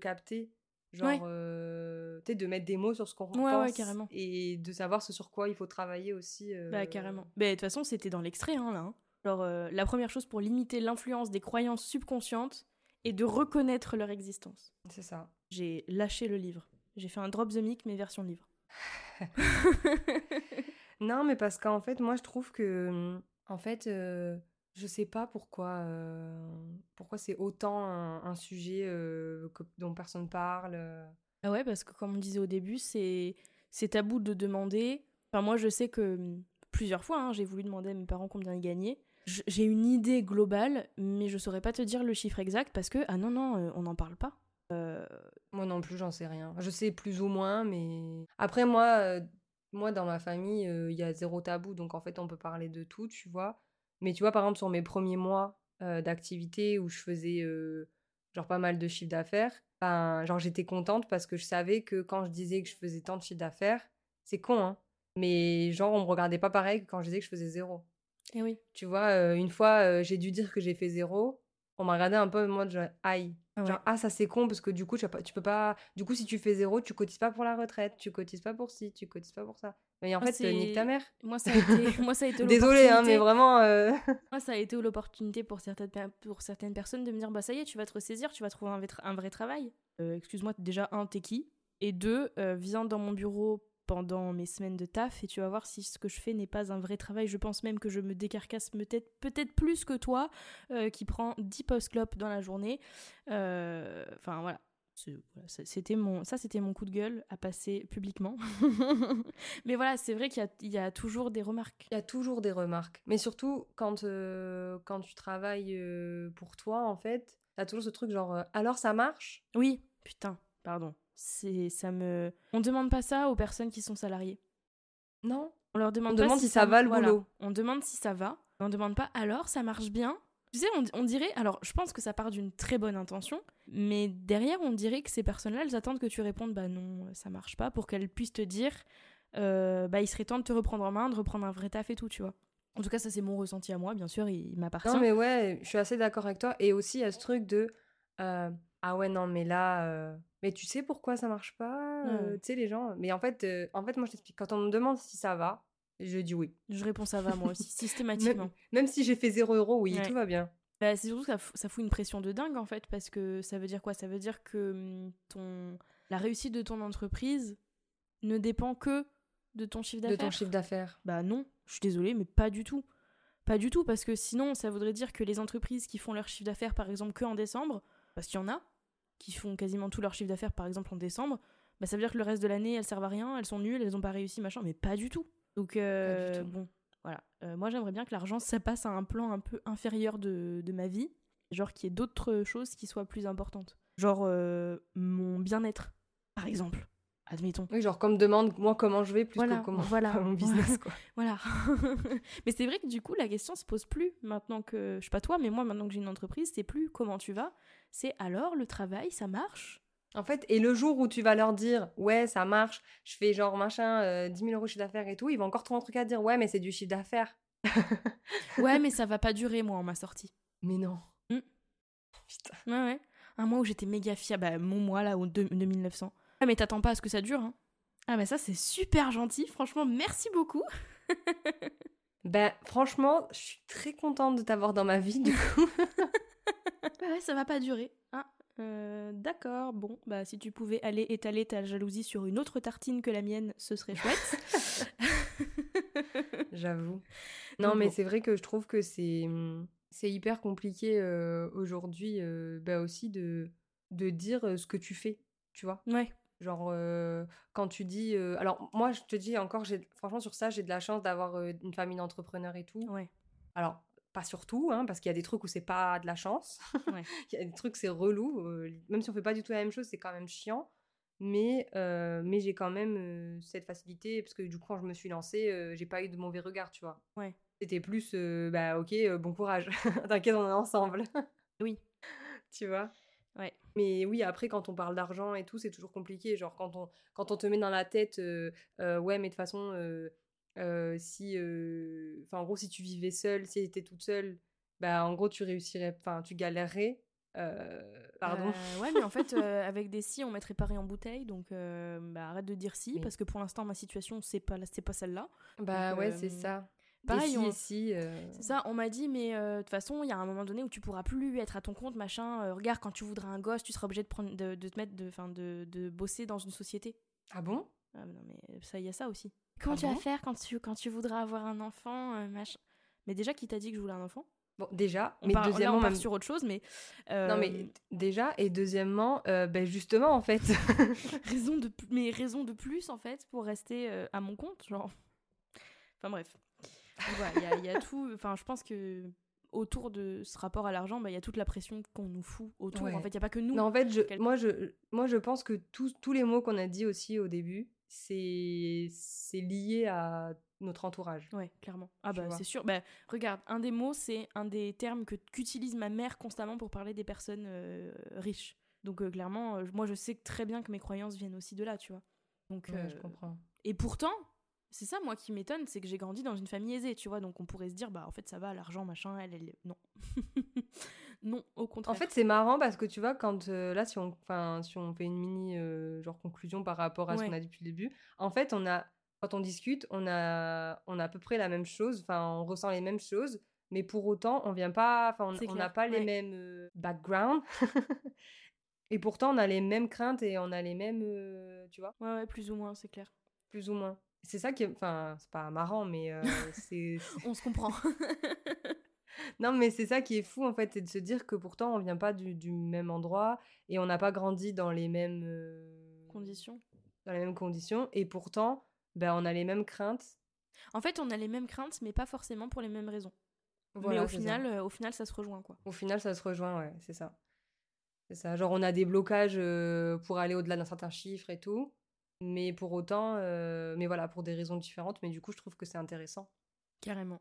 capter, genre, ouais. De mettre des mots sur ce qu'on pense, carrément. Et de savoir ce sur quoi il faut travailler aussi. Carrément. De toute façon, c'était dans l'extrait, hein, là. Hein. Alors, la première chose pour limiter l'influence des croyances subconscientes est de reconnaître leur existence. C'est ça. J'ai lâché le livre. J'ai fait un drop the mic, mais version livre. Non, mais parce qu'en fait, moi, je trouve que... En fait... Je sais pas pourquoi c'est autant un sujet dont personne parle. Ah ouais, parce que comme on disait au début, c'est tabou de demander. Enfin, moi, je sais que plusieurs fois, hein, j'ai voulu demander à mes parents combien ils gagnaient. J'ai une idée globale, mais je saurais pas te dire le chiffre exact parce que, non, on n'en parle pas. Moi non plus, j'en sais rien. Je sais plus ou moins, mais... Après, moi dans ma famille, il y a zéro tabou, donc en fait, on peut parler de tout, tu vois. Mais tu vois, par exemple, sur mes premiers mois d'activité où je faisais pas mal de chiffre d'affaires, j'étais contente parce que je savais que quand je disais que je faisais tant de chiffre d'affaires, c'est con, hein, mais on me regardait pas pareil que quand je disais que je faisais 0. Et oui. Tu vois, une fois, j'ai dû dire que j'ai fait 0, on m'a regardé un peu en mode aïe. Ouais. Ça c'est con parce que du coup, tu peux pas. Du coup, si tu fais 0, tu cotises pas pour la retraite, tu cotises pas pour ci, tu cotises pas pour ça. Mais en fait, nique ta mère. Moi, ça a été désolée, hein, mais vraiment... Moi, ça a été l'opportunité pour certaines personnes de me dire, bah ça y est, tu vas te ressaisir, tu vas trouver un vrai travail. Excuse-moi, déjà, t'es qui ? Et deux, viens dans mon bureau pendant mes semaines de taf et tu vas voir si ce que je fais n'est pas un vrai travail. Je pense même que je me décarcasse peut-être plus que toi, qui prend 10 post-clopes dans la journée. Enfin, voilà. C'était mon coup de gueule à passer publiquement. Mais voilà, c'est vrai qu'il y a toujours des remarques. Il y a toujours des remarques. Mais surtout, quand tu travailles pour toi, en fait, t'as toujours ce truc genre « Alors, ça marche ?» Oui, putain, pardon. On demande pas ça aux personnes qui sont salariées. Non. On leur demande pas si ça va, le boulot. On demande si ça va. On demande pas « Alors, ça marche bien ?» Tu sais, on dirait... Alors, je pense que ça part d'une très bonne intention, mais derrière, on dirait que ces personnes-là, elles attendent que tu répondes « Bah non, ça marche pas », pour qu'elles puissent te dire « Bah, il serait temps de te reprendre en main, de reprendre un vrai taf et tout, tu vois. » En tout cas, ça, c'est mon ressenti à moi, bien sûr, il m'appartient. Non, mais ouais, je suis assez d'accord avec toi. Et aussi, il y a ce truc de... ah ouais, non, mais là... mais tu sais pourquoi ça marche pas Tu sais, les gens... Mais en fait, moi, je t'explique. Quand on me demande si ça va, je dis oui. Je réponds ça va, moi aussi, systématiquement. Même si j'ai fait 0€, oui, ouais. Tout va bien. Bah, c'est surtout que ça fout une pression de dingue, en fait, parce que ça veut dire quoi ? Ça veut dire que la réussite de ton entreprise ne dépend que de ton chiffre d'affaires. De ton chiffre d'affaires. Bah non, je suis désolée, mais pas du tout. Pas du tout, parce que sinon, ça voudrait dire que les entreprises qui font leur chiffre d'affaires, par exemple, que en décembre, parce qu'il y en a qui font quasiment tout leur chiffre d'affaires, par exemple, en décembre, bah ça veut dire que le reste de l'année, elles servent à rien, elles sont nulles, elles ont pas réussi, machin, mais pas du tout. Donc, pas du tout. Bon... Voilà. Moi, j'aimerais bien que l'argent, ça passe à un plan un peu inférieur de ma vie, genre qu'il y ait d'autres choses qui soient plus importantes. Genre mon bien-être, par exemple, admettons. Oui, genre comme demande, moi, comment je vais, plus que comment pas mon business, quoi. Voilà. Mais c'est vrai que du coup, la question se pose plus maintenant que... Je sais pas toi, mais moi, maintenant que j'ai une entreprise, c'est plus comment tu vas, c'est alors le travail, ça marche ? En fait, et le jour où tu vas leur dire « Ouais, ça marche, je fais genre machin, 10 000€ chiffre d'affaires et tout », ils vont encore trouver un truc à dire « Ouais, mais c'est du chiffre d'affaires. » Ouais, mais ça va pas durer, moi, en ma sortie. Mais non. Mmh. Putain. Ouais. Un mois où j'étais méga fière, bah mon mois là, au 2900. Ah, mais t'attends pas à ce que ça dure, hein. Ah, mais ça, c'est super gentil. Franchement, merci beaucoup. Ben, franchement, je suis très contente de t'avoir dans ma vie, du coup. Ouais, ça va pas durer, hein. D'accord, bon, bah si tu pouvais aller étaler ta jalousie sur une autre tartine que la mienne, ce serait chouette. J'avoue. Non, mais bon. C'est vrai que je trouve que c'est hyper compliqué aujourd'hui bah aussi de dire ce que tu fais, tu vois. Ouais. Genre quand tu dis... alors moi, je te dis encore, franchement sur ça, j'ai de la chance d'avoir une famille d'entrepreneurs et tout. Ouais. Alors... Pas surtout, hein, parce qu'il y a des trucs où c'est pas de la chance. Ouais. Il y a des trucs, c'est relou. Même si on fait pas du tout la même chose, c'est quand même chiant. Mais j'ai quand même cette facilité, parce que du coup, quand je me suis lancée, j'ai pas eu de mauvais regard, tu vois. Ouais. C'était plus, bah ok, bon courage. T'inquiète, on est ensemble. Oui. Tu vois. Ouais. Mais oui, après, quand on parle d'argent et tout, c'est toujours compliqué. Genre, quand on te met dans la tête, ouais, mais de toute façon... si enfin en gros si tu vivais seule, si t'étais toute seule, bah en gros tu réussirais, enfin tu galérerais, pardon. Ouais, mais en fait avec des si on mettrait Paris en bouteille, donc bah arrête de dire si, mais... parce que pour l'instant ma situation c'est pas celle-là, bah donc, ouais c'est ça. Pareil, c'est ça, on m'a dit mais de toute façon il y a un moment donné où tu pourras plus être à ton compte machin, regarde quand tu voudras un gosse tu seras obligé de prendre de te mettre de bosser dans une société. Ah bon? Ah non mais ça, il y a ça aussi. Comment tu vas faire quand tu voudras avoir un enfant, machin. Mais déjà, qui t'a dit que je voulais un enfant ? Bon, déjà. Mais deuxièmement, là, on part sur autre chose, mais... Non, mais déjà, et deuxièmement, ben justement, en fait... raison de plus, en fait, pour rester à mon compte, genre... Enfin, bref. Voilà, il y a tout... Enfin, je pense que... autour de ce rapport à l'argent, bah, y a toute la pression qu'on nous fout autour. Ouais. En fait, il n'y a pas que nous. Non, en fait, moi, je pense que tous les mots qu'on a dit aussi au début, c'est lié à notre entourage. Ouais, clairement. Ah bah, c'est sûr. Bah, regarde, un des mots, c'est un des termes qu'utilise ma mère constamment pour parler des personnes riches. Donc, clairement, moi, je sais très bien que mes croyances viennent aussi de là, tu vois. Donc, ouais, je comprends. Et pourtant... C'est ça, moi, qui m'étonne, c'est que j'ai grandi dans une famille aisée, tu vois, donc on pourrait se dire, bah, en fait, ça va, l'argent, machin, elle... Non. Non, au contraire. En fait, c'est marrant parce que, tu vois, quand, là, si on fait une mini, genre, conclusion par rapport à ce qu'on a dit depuis le début, en fait, quand on discute, on a à peu près la même chose, enfin, on ressent les mêmes choses, mais pour autant, on vient pas... Enfin, on n'a pas les mêmes backgrounds. Et pourtant, on a les mêmes craintes et on a les mêmes, tu vois. Ouais, plus ou moins, c'est clair. Plus ou moins. C'est ça qui est... Enfin, c'est pas marrant, mais c'est... On se comprend. Non, mais c'est ça qui est fou, en fait, c'est de se dire que pourtant, on vient pas du même endroit et on n'a pas grandi dans les mêmes... conditions. Dans les mêmes conditions. Et pourtant, ben, on a les mêmes craintes. En fait, on a les mêmes craintes, mais pas forcément pour les mêmes raisons. Voilà, mais au final, ça se rejoint, quoi. Au final, ça se rejoint, ouais, c'est ça. C'est ça. Genre, on a des blocages pour aller au-delà d'un certain chiffre et tout. Mais pour autant, mais voilà, pour des raisons différentes. Mais du coup, je trouve que c'est intéressant. Carrément.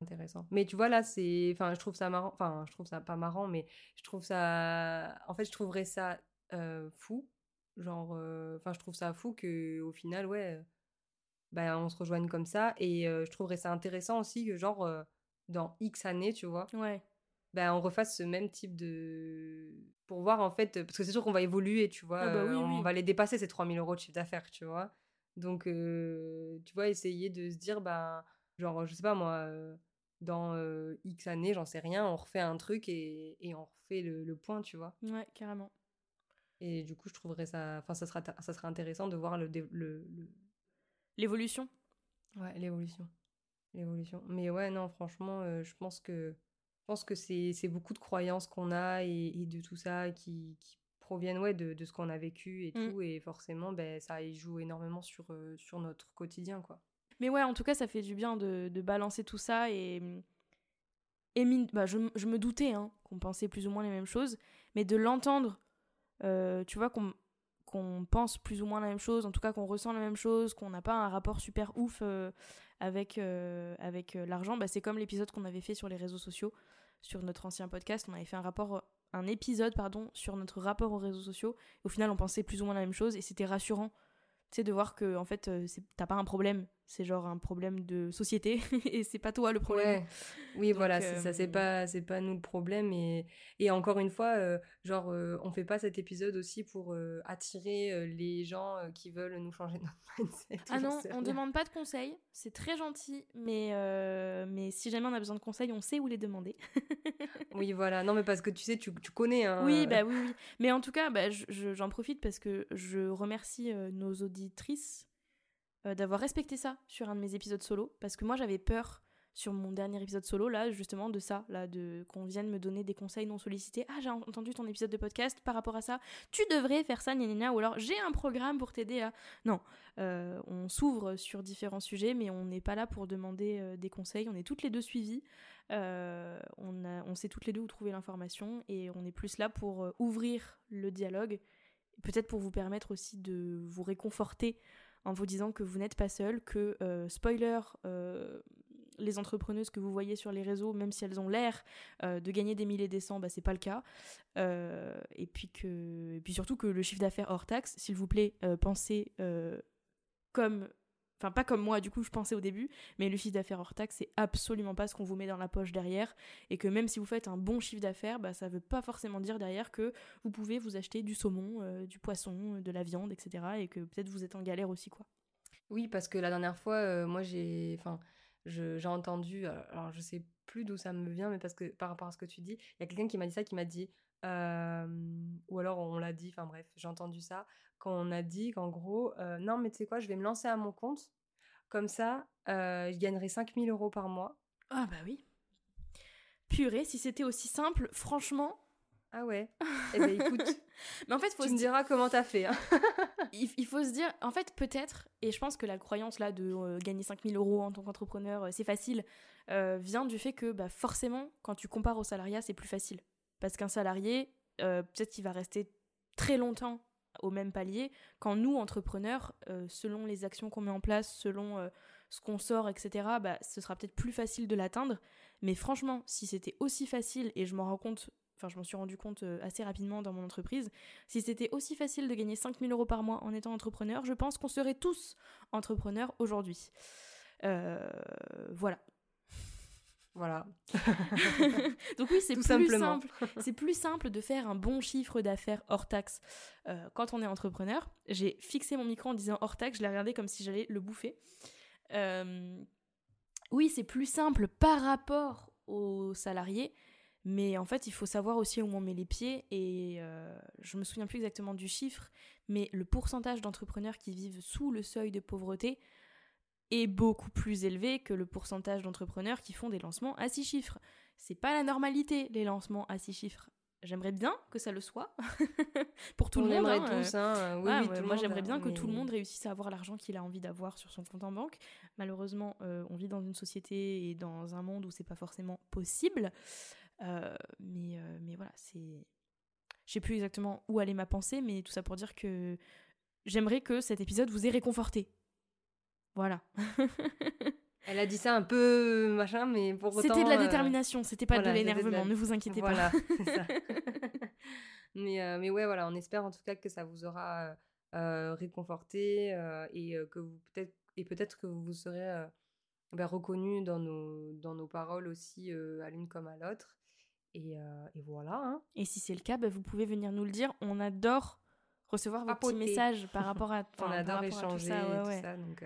Intéressant. Mais tu vois, là, c'est... Enfin, je trouve ça marrant. Enfin, je trouve ça pas marrant, mais je trouve ça... En fait, je trouverais ça fou. Genre... Enfin, je trouve ça fou qu'au final, ouais... bah, on se rejoigne comme ça. Et je trouverais ça intéressant aussi que genre dans X années, tu vois, ouais. bah, on refasse ce même type de... Pour voir en fait, parce que c'est sûr qu'on va évoluer, tu vois, ah bah oui, on va les dépasser ces 3 000 € de chiffre d'affaires, tu vois. Donc, tu vois, essayer de se dire, bah, genre, je sais pas moi, dans X années, j'en sais rien, on refait un truc et on refait le point, tu vois. Ouais, carrément. Et du coup, je trouverais ça... Enfin, ça sera intéressant de voir le... L'évolution. Ouais, l'évolution. Mais ouais, non, franchement, je pense que c'est beaucoup de croyances qu'on a et de tout ça qui proviennent ouais, de ce qu'on a vécu et tout. Et forcément, ben, ça y joue énormément sur notre quotidien, quoi. Mais ouais, en tout cas, ça fait du bien de balancer tout ça et bah, je me doutais hein, qu'on pensait plus ou moins les mêmes choses, mais de l'entendre, tu vois, qu'on pense plus ou moins la même chose, en tout cas qu'on ressent la même chose, qu'on n'a pas un rapport super ouf avec l'argent, bah, c'est comme l'épisode qu'on avait fait sur les réseaux sociaux, sur notre ancien podcast, on avait fait un épisode sur notre rapport aux réseaux sociaux, et au final on pensait plus ou moins la même chose, et c'était rassurant, tu sais, de voir que en fait t'as pas un problème, c'est genre un problème de société et c'est pas toi le problème. Ouais. Oui. Donc, voilà, c'est ça, c'est pas nous le problème, et encore une fois on fait pas cet épisode aussi pour attirer les gens qui veulent nous changer notre mindset. Ah non, on demande pas de conseils, c'est très gentil, mais si jamais on a besoin de conseils, on sait où les demander. Oui, voilà. Non mais parce que tu sais, tu connais hein. Oui, bah oui. Mais en tout cas, bah j'en profite parce que je remercie nos auditrices d'avoir respecté ça sur un de mes épisodes solo, parce que moi j'avais peur sur mon dernier épisode solo là justement de ça là, de qu'on vienne me donner des conseils non sollicités. Ah, j'ai entendu ton épisode de podcast par rapport à ça, tu devrais faire ça, gnagnagna, ou alors j'ai un programme pour t'aider à... Non, on s'ouvre sur différents sujets, mais on n'est pas là pour demander des conseils, on est toutes les deux suivies, on sait toutes les deux où trouver l'information, et on est plus là pour ouvrir le dialogue, peut-être pour vous permettre aussi de vous réconforter en vous disant que vous n'êtes pas seul, que, spoiler, les entrepreneuses que vous voyez sur les réseaux, même si elles ont l'air de gagner des milliers et des cents, bah, c'est pas le cas. Et puis surtout que le chiffre d'affaires hors taxe, s'il vous plaît, pensez comme... Enfin, pas comme moi, du coup, je pensais au début, mais le chiffre d'affaires hors taxe, c'est absolument pas ce qu'on vous met dans la poche derrière, et que même si vous faites un bon chiffre d'affaires, bah, ça veut pas forcément dire derrière que vous pouvez vous acheter du saumon, du poisson, de la viande, etc., et que peut-être vous êtes en galère aussi, quoi. Oui, parce que la dernière fois, moi, j'ai entendu, alors je sais plus d'où ça me vient, mais parce que par rapport à ce que tu dis, il y a quelqu'un qui m'a dit ça, qui m'a dit... ou alors on l'a dit, enfin bref, j'ai entendu ça quand on a dit qu'en gros non mais tu sais quoi, je vais me lancer à mon compte comme ça, je gagnerai 5 000 € par mois. Ah bah oui, purée, si c'était aussi simple, franchement. Ah ouais. Eh ben écoute, mais en fait, tu me diras comment t'as fait hein. Il faut se dire, en fait peut-être, et je pense que la croyance là de gagner 5 000 € en tant qu'entrepreneur c'est facile, vient du fait que bah, forcément quand tu compares au salariat c'est plus facile. Parce qu'un salarié, peut-être qu'il va rester très longtemps au même palier, quand nous, entrepreneurs, selon les actions qu'on met en place, selon ce qu'on sort, etc., bah, ce sera peut-être plus facile de l'atteindre. Mais franchement, si c'était aussi facile, et je m'en suis rendu compte assez rapidement dans mon entreprise, si c'était aussi facile de gagner 5 000 € par mois en étant entrepreneur, je pense qu'on serait tous entrepreneurs aujourd'hui. Voilà. Voilà. Donc oui, c'est tout plus simplement. Simple. C'est plus simple de faire un bon chiffre d'affaires hors taxe. Quand on est entrepreneur, j'ai fixé mon micro en disant hors taxe, je l'ai regardé comme si j'allais le bouffer. Oui, c'est plus simple par rapport aux salariés, mais en fait, il faut savoir aussi où on met les pieds, et je me souviens plus exactement du chiffre, mais le pourcentage d'entrepreneurs qui vivent sous le seuil de pauvreté est beaucoup plus élevé que le pourcentage d'entrepreneurs qui font des lancements à 6 chiffres. C'est pas la normalité, les lancements à 6 chiffres. J'aimerais bien que ça le soit pour tout le monde. On aimerait tous, hein. Oui, oui, moi, j'aimerais bien que tout le monde réussisse à avoir l'argent qu'il a envie d'avoir sur son compte en banque. Malheureusement, on vit dans une société et dans un monde où c'est pas forcément possible. Mais voilà, c'est... Je sais plus exactement où allait ma pensée, mais tout ça pour dire que j'aimerais que cet épisode vous ait réconforté. Voilà. Elle a dit ça un peu machin, mais pour autant... C'était de la détermination, c'était pas voilà, de l'énervement, ne vous inquiétez voilà, pas. Voilà, c'est ça. Mais ouais, voilà, on espère en tout cas que ça vous aura réconforté, et que vous peut-être et peut-être que vous vous serez reconnus dans nos paroles aussi à l'une comme à l'autre. Et voilà. Hein. Et si c'est le cas, vous pouvez venir nous le dire. On adore recevoir vos petits messages par rapport à... On adore échanger et tout ça, donc...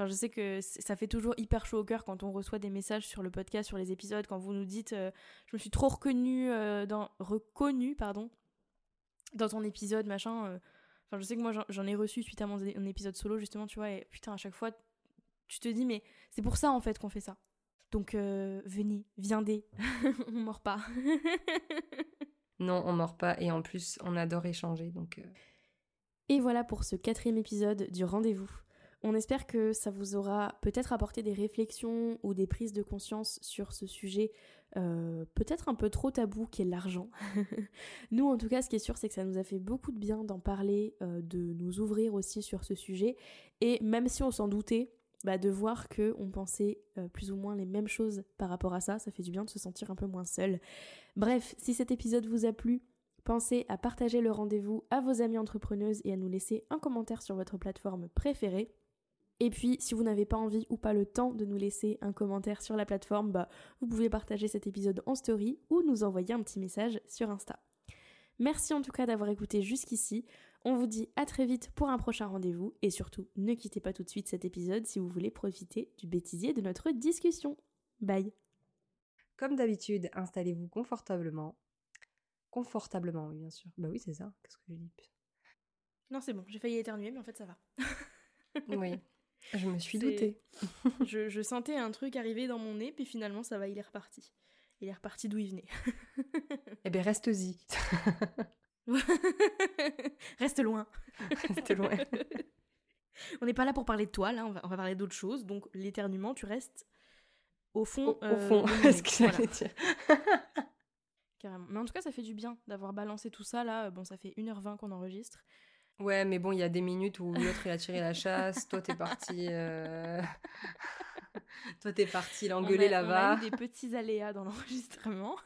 je sais que ça fait toujours hyper chaud au cœur quand on reçoit des messages sur le podcast, sur les épisodes, quand vous nous dites je me suis trop reconnue dans ton épisode, machin. Je sais que moi j'en ai reçu suite à mon épisode solo justement, tu vois, et putain à chaque fois tu te dis mais c'est pour ça en fait qu'on fait ça. Donc viendez, on mord pas. Non, on mord pas et en plus on adore échanger donc. Et voilà pour ce 4e épisode du Rendez-vous. On espère que ça vous aura peut-être apporté des réflexions ou des prises de conscience sur ce sujet peut-être un peu trop tabou qu'est l'argent. Nous, en tout cas, ce qui est sûr, c'est que ça nous a fait beaucoup de bien d'en parler, de nous ouvrir aussi sur ce sujet. Et même si on s'en doutait, de voir qu'on pensait plus ou moins les mêmes choses par rapport à ça, ça fait du bien de se sentir un peu moins seul. Bref, si cet épisode vous a plu, pensez à partager le Rendez-vous à vos amies entrepreneuses et à nous laisser un commentaire sur votre plateforme préférée. Et puis, si vous n'avez pas envie ou pas le temps de nous laisser un commentaire sur la plateforme, vous pouvez partager cet épisode en story ou nous envoyer un petit message sur Insta. Merci en tout cas d'avoir écouté jusqu'ici. On vous dit à très vite pour un prochain rendez-vous. Et surtout, ne quittez pas tout de suite cet épisode si vous voulez profiter du bêtisier de notre discussion. Bye. Comme d'habitude, installez-vous confortablement. Confortablement, oui, bien sûr. Bah oui, c'est ça. Qu'est-ce que j'ai dit ? Non, c'est bon. J'ai failli éternuer, mais en fait, ça va. Oui. Je me suis doutée. Je sentais un truc arriver dans mon nez, puis finalement, ça va, il est reparti. Il est reparti d'où il venait. Eh ben, reste-y. Reste loin. Reste loin. On n'est pas là pour parler de toi, là, on va parler d'autre chose. Donc, l'éternuement, tu restes au fond. Au fond, c'est ce que j'allais dire. Carrément. Mais en tout cas, ça fait du bien d'avoir balancé tout ça, là. Bon, ça fait 1h20 qu'on enregistre. Ouais, mais bon, il y a des minutes où l'autre il a tiré la chasse, toi t'es parti, l'engueuler là-bas. On a eu des petits aléas dans l'enregistrement.